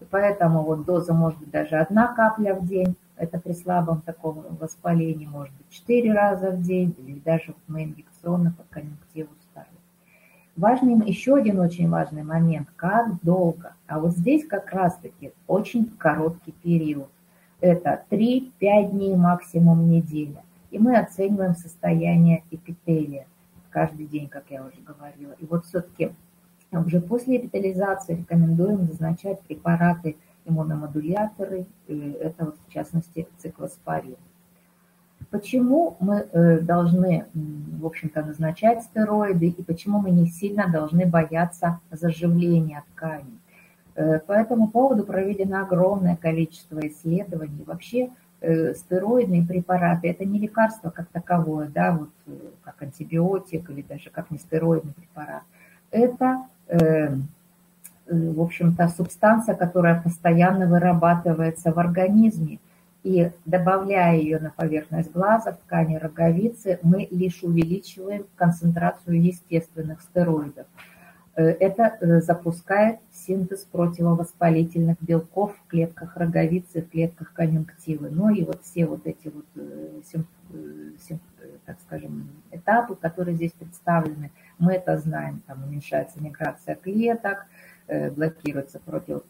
И поэтому вот доза может быть даже 1 капля в день. Это при слабом таком воспалении может быть 4 раза в день или даже на инъекционных по конъюнктиву стороны. Важный, еще один очень важный момент, как долго. А вот здесь как раз-таки очень короткий период. Это 3-5 дней максимум неделя. И мы оцениваем состояние эпителия каждый день, как я уже говорила. И вот все-таки уже после эпителизации рекомендуем назначать препараты иммуномодуляторы, это вот в частности циклоспорин. Почему мы должны, в общем-то, назначать стероиды и почему мы не сильно должны бояться заживления тканей? По этому поводу проведено огромное количество исследований. Вообще стероидные препараты это не лекарство как таковое, да, вот как антибиотик или даже как нестероидный препарат. Это в общем-то, субстанция, которая постоянно вырабатывается в организме. И добавляя ее на поверхность глаза, в ткани роговицы, мы лишь увеличиваем концентрацию естественных стероидов. Это запускает синтез противовоспалительных белков в клетках роговицы, в клетках конъюнктивы. Ну и вот все вот эти вот, так скажем, этапы, которые здесь представлены, мы это знаем. Там уменьшается миграция клеток, блокируются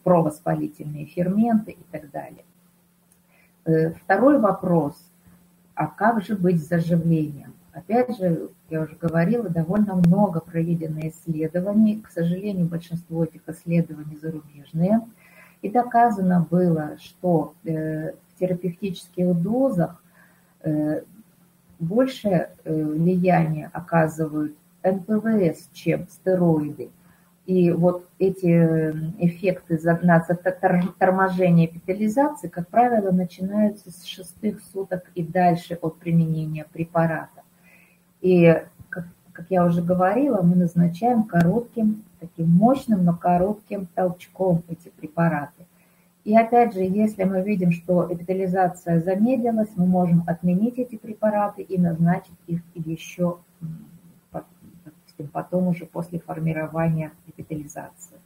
провоспалительные ферменты и так далее. Второй вопрос, а как же быть с заживлением? Опять же, я уже говорила, довольно много проведено исследований, к сожалению, большинство этих исследований зарубежные, и доказано было, что в терапевтических дозах большее влияние оказывают НПВС, чем стероиды. И вот эти эффекты на торможение эпителизации, как правило, начинаются с 6-х суток и дальше от применения препарата. И, как я уже говорила, мы назначаем коротким, таким мощным, но коротким толчком эти препараты. И опять же, если мы видим, что эпителизация замедлилась, мы можем отменить эти препараты и назначить их еще потом уже после формирования эпителизации.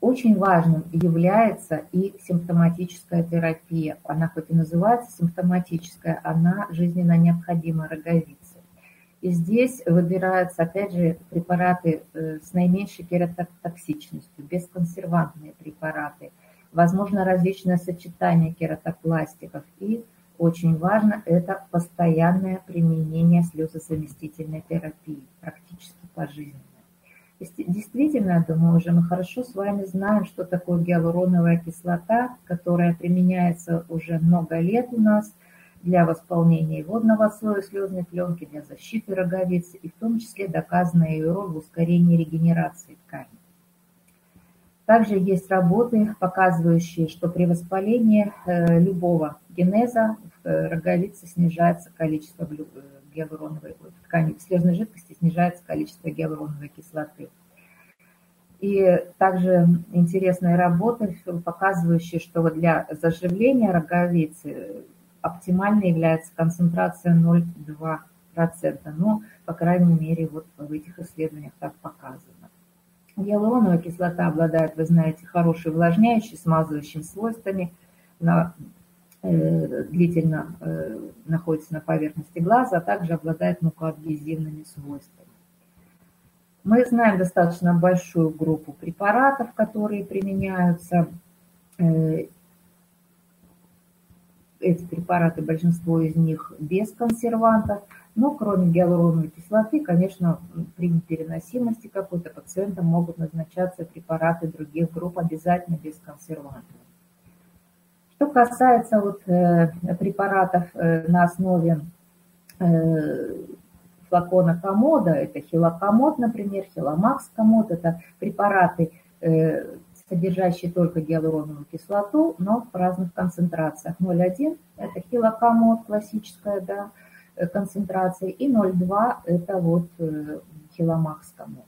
Очень важным является и симптоматическая терапия. Она хоть и называется симптоматическая, она жизненно необходима роговице. И здесь выбираются, опять же, препараты с наименьшей кератотоксичностью, бесконсервантные препараты, возможно, различное сочетание кератопластиков и очень важно это постоянное применение слезозаместительной терапии, практически пожизненно. Действительно, я думаю, уже мы хорошо с вами знаем, что такое гиалуроновая кислота, которая применяется уже много лет у нас. для восполнения водного слоя слезной пленки, для защиты роговицы и в том числе доказана ее роль в ускорении регенерации тканей. Также есть работы, показывающие, что при воспалении любого генеза в роговице снижается количество гиалуроновой ткани, в слезной жидкости снижается количество гиалуроновой кислоты. И также интересные работы, показывающие, что для заживления роговицы оптимальной является концентрация 0,2%. Но, по крайней мере, вот в этих исследованиях так показано. Гиалуроновая кислота обладает, вы знаете, хорошей увлажняющей, смазывающими свойствами. Она длительно находится на поверхности глаза, а также обладает мукоадгезивными свойствами. Мы знаем достаточно большую группу препаратов, которые применяются. Эти препараты, большинство из них без консервантов, но кроме гиалуроновой кислоты, конечно, при непереносимости какой-то пациентам могут назначаться препараты других групп обязательно без консервантов. Что касается вот препаратов на основе флакона-комода, это хилокамод, например, хиломакс-комод, это препараты, содержащие только гиалуроновую кислоту, но в разных концентрациях. 0,1 – это хилокамод, классическая, да, концентрация, и 0,2 – это вот хиломакс-комод.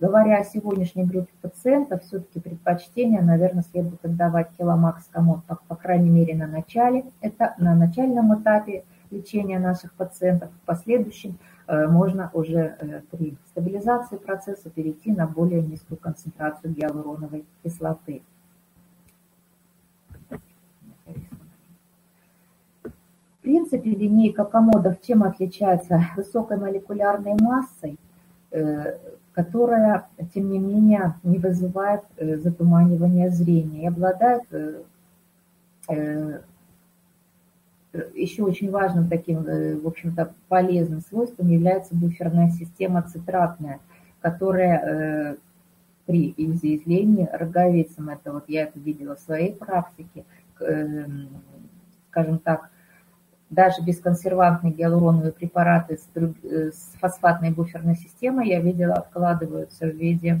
Говоря о сегодняшней группе пациентов, все-таки предпочтение, наверное, следует отдавать хиломакс-комод, по крайней мере, на начале. Это на начальном этапе лечения наших пациентов. В последующем можно уже при стабилизации процесса перейти на более низкую концентрацию гиалуроновой кислоты. В принципе, линейка комодов чем отличается? Высокой молекулярной массой, которая, тем не менее, не вызывает затуманивания зрения и обладает еще очень важным таким, в общем-то, полезным свойством является буферная система цитратная, которая при изъявлении роговицам, это вот я это видела в своей практике, скажем так, даже бесконсервантные гиалуроновые препараты с фосфатной буферной системой, я видела, откладываются в виде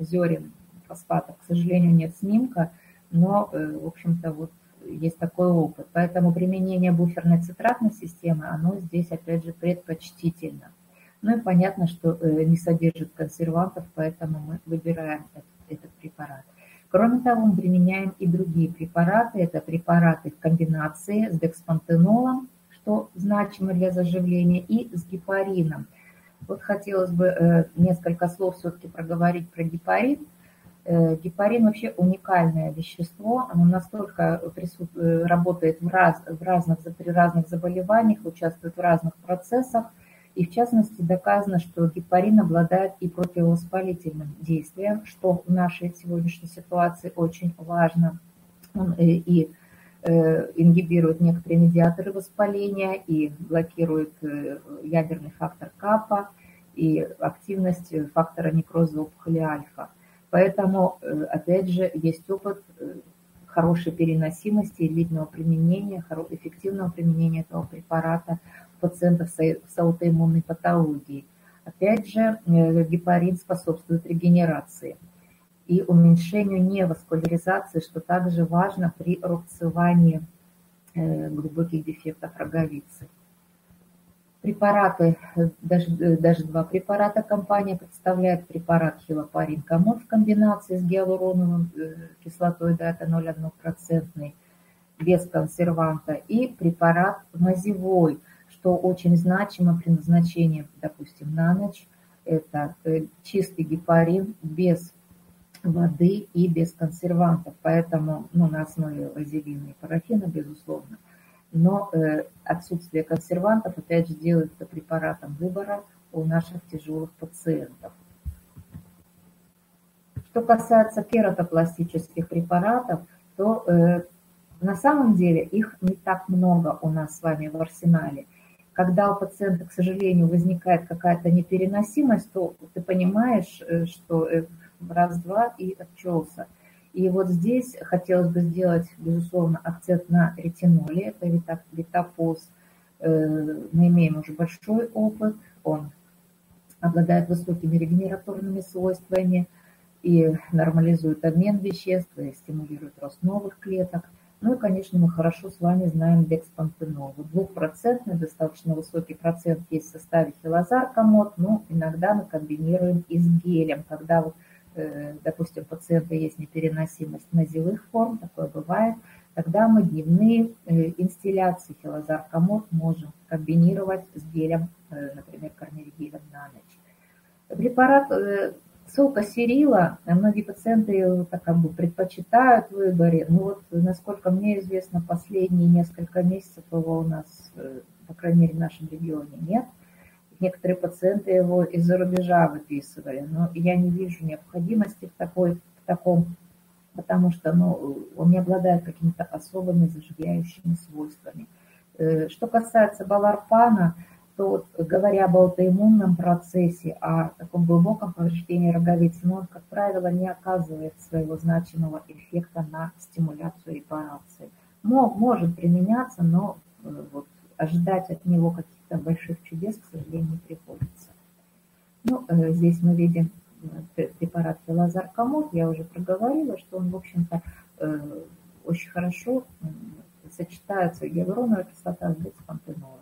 зерен фосфата. К сожалению, нет снимка, но, в общем-то, вот есть такой опыт. Поэтому применение буферной цитратной системы, оно здесь, опять же, предпочтительно. Ну и понятно, что не содержит консервантов, поэтому мы выбираем этот препарат. Кроме того, мы применяем и другие препараты. Это препараты в комбинации с декспантенолом, что значимо для заживления, и с гепарином. Вот хотелось бы несколько слов все-таки проговорить про гепарин. Гепарин вообще уникальное вещество, оно настолько работает при разных заболеваниях, участвует в разных процессах. И в частности доказано, что гепарин обладает и противовоспалительным действием, что в нашей сегодняшней ситуации очень важно. Он и ингибирует некоторые медиаторы воспаления, и блокирует ядерный фактор каппа, и активность фактора некроза опухоли альфа. Поэтому, опять же, есть опыт хорошей переносимости и длительного применения, эффективного применения этого препарата у пациентов с аутоиммунной патологией. Опять же, гепарин способствует регенерации и уменьшению неваскуляризации, что также важно при рубцевании глубоких дефектов роговицы. Препараты, даже два препарата компания представляет. Препарат хилопарин-КОМОД в комбинации с гиалуроновой кислотой, да, это 0,1%, без консерванта. И препарат мазевой, что очень значимо при назначении, допустим, на ночь. Это чистый гепарин без воды и без консервантов. Поэтому, ну, на основе вазелина и парафина, безусловно. Но отсутствие консервантов, опять же, делается препаратом выбора у наших тяжелых пациентов. Что касается кератопластических препаратов, то на самом деле их не так много у нас с вами в арсенале. Когда у пациента, к сожалению, возникает какая-то непереносимость, то ты понимаешь, что раз-два и отчелся. И вот здесь хотелось бы сделать, безусловно, акцент на ретиноле. Это ВитА-ПОС. Мы имеем уже большой опыт. Он обладает высокими регенераторными свойствами и нормализует обмен веществ, и стимулирует рост новых клеток. Ну и, конечно, мы хорошо с вами знаем декспантенол. 2%, достаточно высокий процент есть в составе хилозар-комод, но иногда мы комбинируем и с гелем, когда вот, допустим, у пациента есть непереносимость назевых форм, такое бывает, тогда мы дневные инстилляции хилозар-комод можем комбинировать с гелем, например, корнерегелем на ночь. Препарат Солкосерила, многие пациенты его так как бы предпочитают в выборе, но вот, насколько мне известно, последние несколько месяцев его у нас, по крайней мере, в нашем регионе нет. Некоторые пациенты его из-за рубежа выписывали, но я не вижу необходимости в таком, потому что он не обладает какими-то особыми заживляющими свойствами. Что касается баларпана, то вот, говоря об аутоиммунном процессе, о таком глубоком повреждении роговицы, но он, как правило, не оказывает своего значимого эффекта на стимуляцию репарации. Может применяться, но вот, ожидать от него каких-то больших чудес, к сожалению, не приходится. Ну, здесь мы видим препарат хилозар-комод. Я уже проговорила, что он, в общем-то, очень хорошо сочетается гиалуроновая кислота с декспантенолом.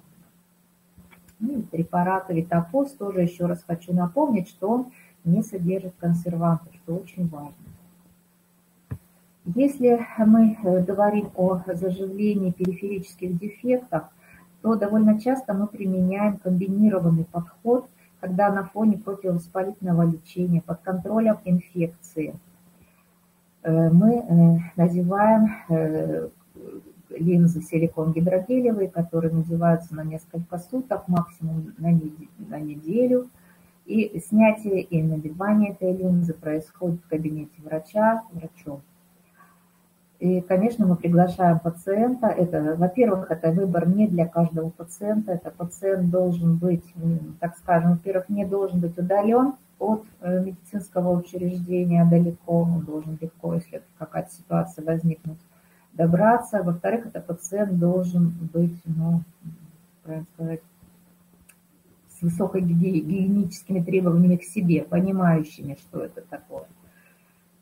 Ну, препараты ВитА-ПОС тоже еще раз хочу напомнить, что он не содержит консервантов, что очень важно. Если мы говорим о заживлении периферических дефектов, то довольно часто мы применяем комбинированный подход, когда на фоне противовоспалительного лечения под контролем инфекции мы называем линзы силикон-гидрогелевые, которые надеваются на несколько суток, максимум на неделю. И снятие и надевание этой линзы происходит в кабинете врача, врачом. И, конечно, мы приглашаем пациента. Во-первых, это выбор не для каждого пациента. Это пациент должен быть, так скажем, во-первых, не должен быть удален от медицинского учреждения далеко. Он должен легко, если какая-то ситуация возникнет, добраться. Во-вторых, это пациент должен быть, правильно сказать, с высокогигиеническими требованиями к себе, понимающими, что это такое.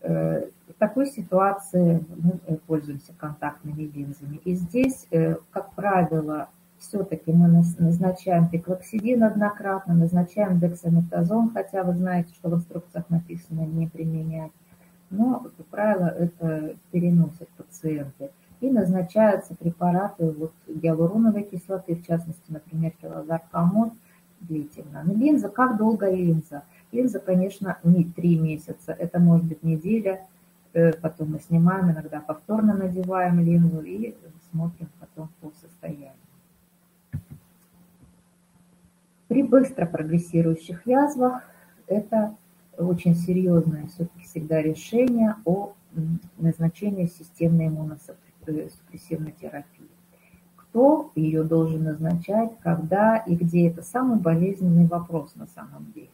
В такой ситуации мы пользуемся контактными линзами. И здесь, как правило, все-таки мы назначаем пиклоксидин однократно, назначаем дексаметазон, хотя вы знаете, что в инструкциях написано не применять. Но, как правило, это переносят пациенты. И назначаются препараты гиалуроновой кислоты, в частности, например, хилозар-комод, длительно. Но линза, как долго линза? Линза, конечно, не 3 месяца, это может быть неделя, потом мы снимаем, иногда повторно надеваем линзу и смотрим потом по состоянию. При быстро прогрессирующих язвах это очень серьезное все-таки всегда решение о назначении системной иммуносупрессивной терапии. Кто ее должен назначать, когда и где, это самый болезненный вопрос на самом деле.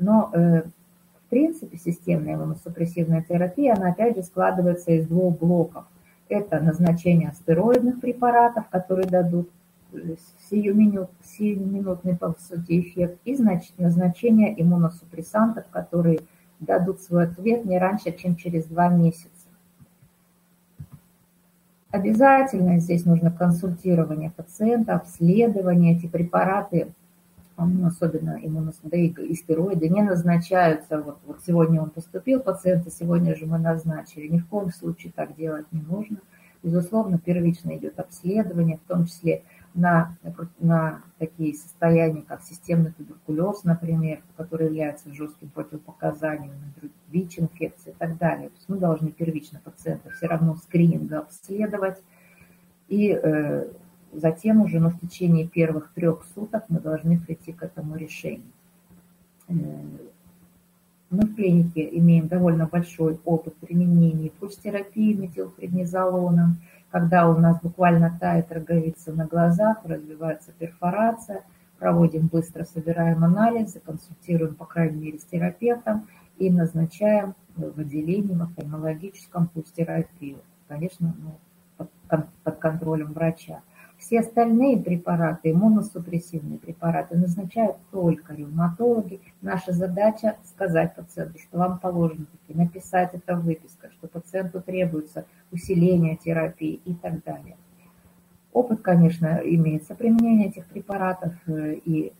Но, в принципе, системная иммуносупрессивная терапия, она опять же складывается из 2 блоков. Это назначение стероидных препаратов, которые дадут сиюминутный, по сути, эффект, и, значит, назначение иммуносупрессантов, которые дадут свой ответ не раньше, чем через 2 месяца. Обязательно здесь нужно консультирование пациента, обследование. Эти препараты, особенно иммуностатики и стероиды, не назначаются. Вот сегодня он поступил, пациента сегодня же мы назначили. Ни в коем случае так делать не нужно. Безусловно, первично идет обследование, в том числе на такие состояния, как системный туберкулез, например, который является жестким противопоказанием, ВИЧ-инфекции и так далее. То есть мы должны первично пациента все равно скрининга обследовать, и затем уже в течение первых 3 суток мы должны прийти к этому решению. Мы в клинике имеем довольно большой опыт применения пульстерапии метилпреднизолоном, когда у нас буквально тает роговица на глазах, развивается перфорация, проводим быстро, собираем анализы, консультируем, по крайней мере, с терапевтом и назначаем в отделении, в офтальмологическом, пульс терапию, конечно, ну, под контролем врача. Все остальные препараты, иммуносупрессивные препараты, назначают только ревматологи. Наша задача сказать пациенту, что вам положено таки, написать это в выписке, что пациенту требуется усиление терапии и так далее. Опыт, конечно, имеется применение этих препаратов, и,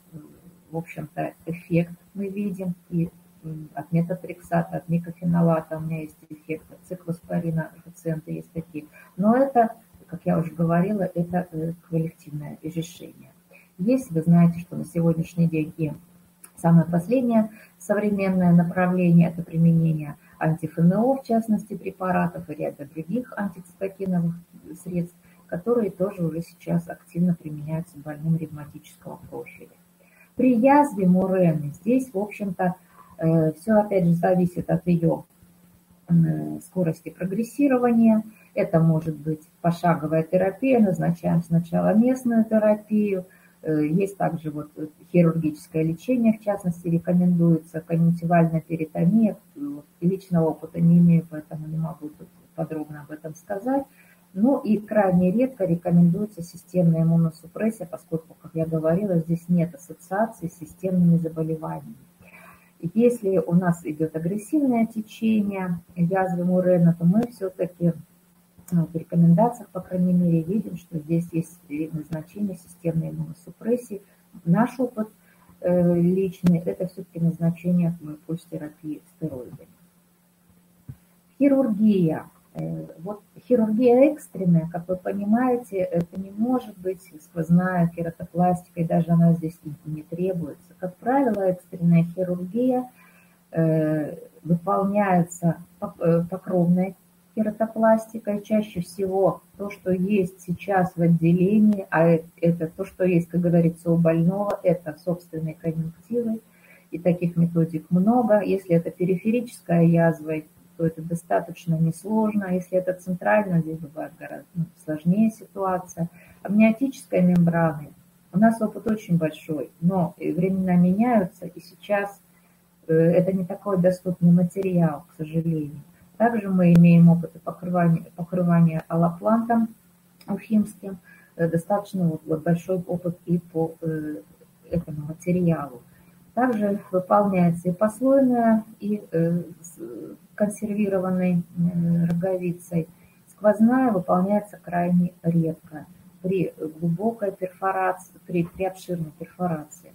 в общем-то, эффект мы видим. И от метотрексата, от микофенолата у меня есть эффект, от циклоспорина у пациента есть такие. Но это, как я уже говорила, это коллективное решение. Есть, вы знаете, что на сегодняшний день и самое последнее современное направление – это применение антифНО, в частности, препаратов и ряда других антицитокиновых средств, которые тоже уже сейчас активно применяются больным ревматического профиля. При язве мурены здесь, в общем-то, все опять же зависит от ее скорости прогрессирования. Это может быть пошаговая терапия, назначаем сначала местную терапию. Есть также вот хирургическое лечение, в частности, рекомендуется конъюнктивальная перитония. Личного опыта не имею, поэтому не могу тут подробно об этом сказать. Ну и крайне редко рекомендуется системная иммуносупрессия, поскольку, как я говорила, здесь нет ассоциации с системными заболеваниями. Если у нас идет агрессивное течение язвы мурена, то мы все-таки в рекомендациях, по крайней мере, видим, что здесь есть назначение системной иммуносупрессии. Наш опыт личный – это все-таки назначение пульстерапии стероидами. Хирургия. Вот хирургия экстренная, как вы понимаете, это не может быть сквозная кератопластика, и даже она здесь не требуется. Как правило, экстренная хирургия выполняется покровной кератопластикой. Чаще всего то, что есть сейчас в отделении, а это то, что есть, как говорится, у больного, это собственные конъюнктивы, и таких методик много. Если это периферическая язва, то это достаточно несложно. Если это центрально, здесь бывает гораздо сложнее ситуация. Амниотическая мембрана. У нас опыт очень большой, но времена меняются, и сейчас это не такой доступный материал, к сожалению. Также мы имеем опыт покрывания аллоплантом ухимским. Достаточно вот большой опыт и по этому материалу. Также выполняется и послойная, и консервированной роговицей. Сквозная выполняется крайне редко при глубокой перфорации, при обширной перфорации.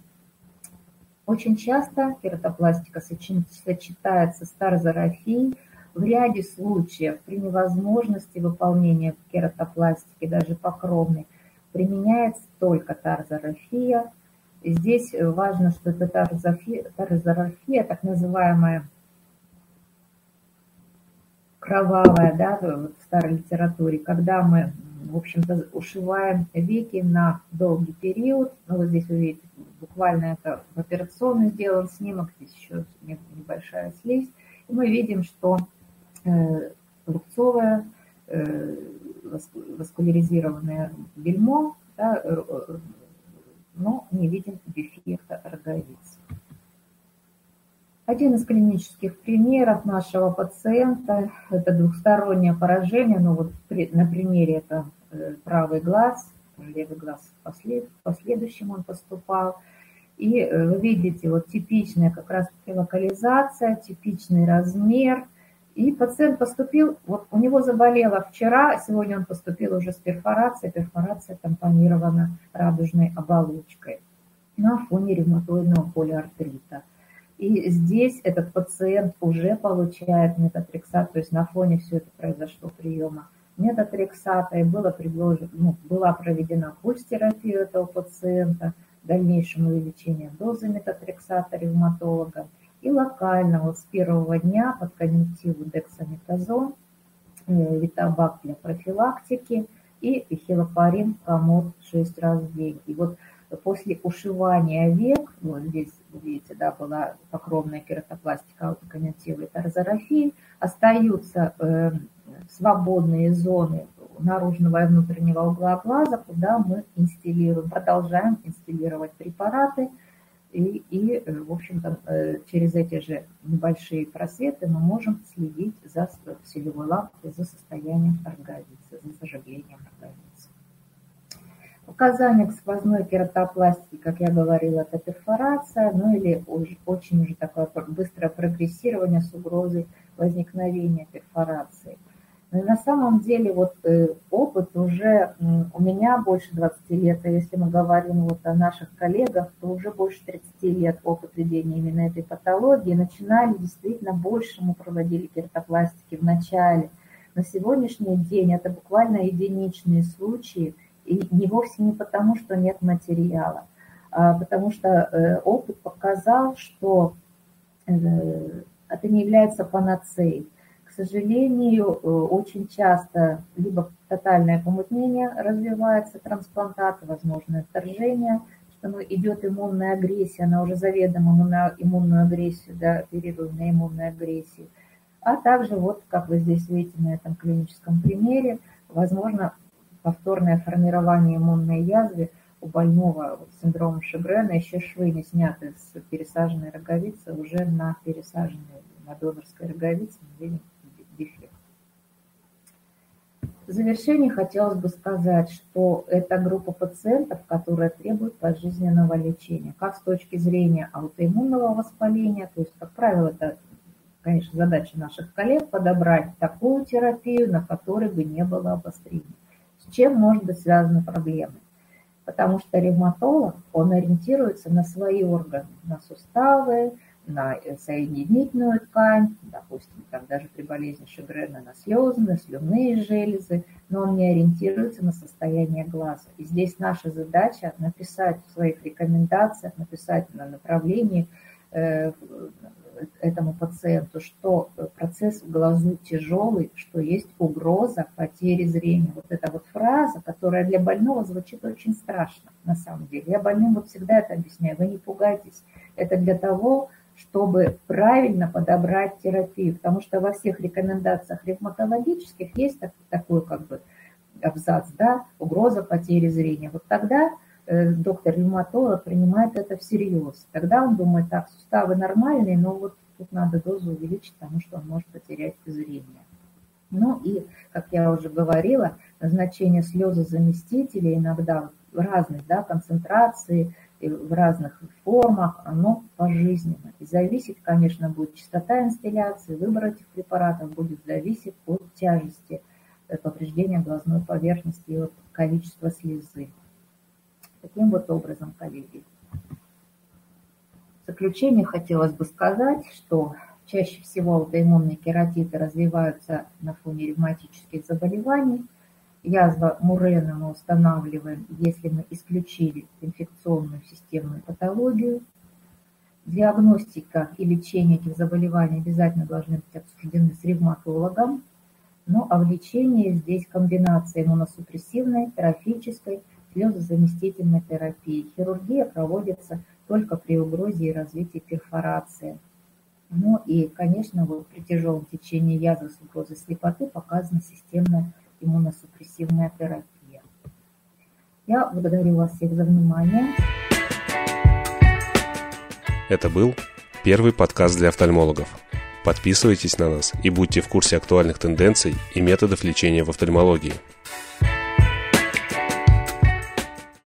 Очень часто кератопластика сочетается с тарзорофией. В ряде случаев при невозможности выполнения кератопластики, даже покровной, применяется только тарзорофия. Здесь важно, что это тарзорофия, так называемая кровавая, да, в старой литературе, когда мы, в общем-то, ушиваем веки на долгий период. Ну, вот здесь вы видите, буквально это в операционной сделан снимок, здесь еще небольшая слизь. И мы видим, что рубцовое, васкуляризированное бельмо, да, но не видим дефекта роговицы. Один из клинических примеров нашего пациента – это двухстороннее поражение, но вот на примере это правый глаз, левый глаз в последующем он поступал. И вы видите, вот типичная как раз локализация, типичный размер. И пациент поступил, вот у него заболело вчера, а сегодня он поступил уже с перфорацией. Перфорация тампонирована радужной оболочкой на фоне ревматоидного полиартрита. И здесь этот пациент уже получает метотрексат, то есть на фоне все это произошло приема метотрексата, и была проведена пульстерапия этого пациента, дальнейшее увеличение дозы метотрексата ревматолога. И локально вот с первого дня под конъюнктиву дексаметазон, витабак для профилактики и хилопарин-комод 6 раз в день. И вот после ушивания век, вот здесь, видите, да, была покровная кератопластика, конъюнктива и тарзорофия, остаются свободные зоны наружного и внутреннего угла глаза, куда мы инстилируем, продолжаем инстиллировать препараты. в общем-то, через эти же небольшие просветы мы можем следить за солевой лампой, за состоянием органицы, за заживлением органицы. Показания к сквозной кератопластике, как я говорила, это перфорация, ну или очень уже такое быстрое прогрессирование с угрозой возникновения перфорации. Но на самом деле вот опыт уже у меня больше 20 лет, а если мы говорим вот о наших коллегах, то уже больше 30 лет опыт ведения именно этой патологии. Начинали действительно больше, мы проводили кератопластики в начале. На сегодняшний день это буквально единичные случаи, и не вовсе не потому, что нет материала, а потому что опыт показал, что это не является панацеей. К сожалению, очень часто либо тотальное помутнение развивается, трансплантат, возможное вторжение, что идет иммунная агрессия, она уже заведомо на иммунную агрессию, да, оперируем на иммунной агрессии. А также, вот как вы здесь видите на этом клиническом примере, возможно повторное формирование иммунной язвы у больного синдрома Шегрена, еще швы не сняты с пересаженной роговицы, уже на пересаженной, на донорской роговице мы видим дефект. В завершение хотелось бы сказать, что это группа пациентов, которые требуют пожизненного лечения, как с точки зрения аутоиммунного воспаления, то есть, как правило, это, конечно, задача наших коллег подобрать такую терапию, на которой бы не было обострения. С чем может быть связана проблема? Потому что ревматолог, он ориентируется на свои органы, на суставы, на соединительную ткань, допустим, там даже при болезни Шегрена на слезы, на слюнные железы, но он не ориентируется на состояние глаза. И здесь наша задача написать в своих рекомендациях, написать на направлении этому пациенту, что процесс в глазу тяжелый, что есть угроза потери зрения. Вот эта вот фраза, которая для больного звучит очень страшно, на самом деле. Я больным вот всегда это объясняю, вы не пугайтесь. Это для того, чтобы правильно подобрать терапию, потому что во всех рекомендациях ревматологических есть такой как бы абзац, да, угроза потери зрения. Вот тогда доктор-ревматолог принимает это всерьез. Тогда он думает, так, суставы нормальные, но вот тут надо дозу увеличить, потому что он может потерять зрение. Ну и, как я уже говорила, назначение слезозаместителей иногда в разной, да, концентрации, в разных формах, оно пожизненно. И зависеть, конечно, будет частота инстилляции, выбор этих препаратов будет зависеть от тяжести повреждения глазной поверхности и от количества слезы. Таким вот образом, коллеги. В заключение хотелось бы сказать, что чаще всего аутоиммунные кератиты развиваются на фоне ревматических заболеваний. Язва Мурена мы устанавливаем, если мы исключили инфекционную системную патологию. Диагностика и лечение этих заболеваний обязательно должны быть обсуждены с ревматологом. Ну а в лечении здесь комбинация иммуносупрессивной, трофической, слезозаместительной терапии. Хирургия проводится только при угрозе и развитии перфорации. Ну и, конечно, вот при тяжелом течении язвы с угрозой слепоты показана системная иммуносупрессивная терапия. Я благодарю вас всех за внимание. Это был первый подкаст для офтальмологов. Подписывайтесь на нас и будьте в курсе актуальных тенденций и методов лечения в офтальмологии.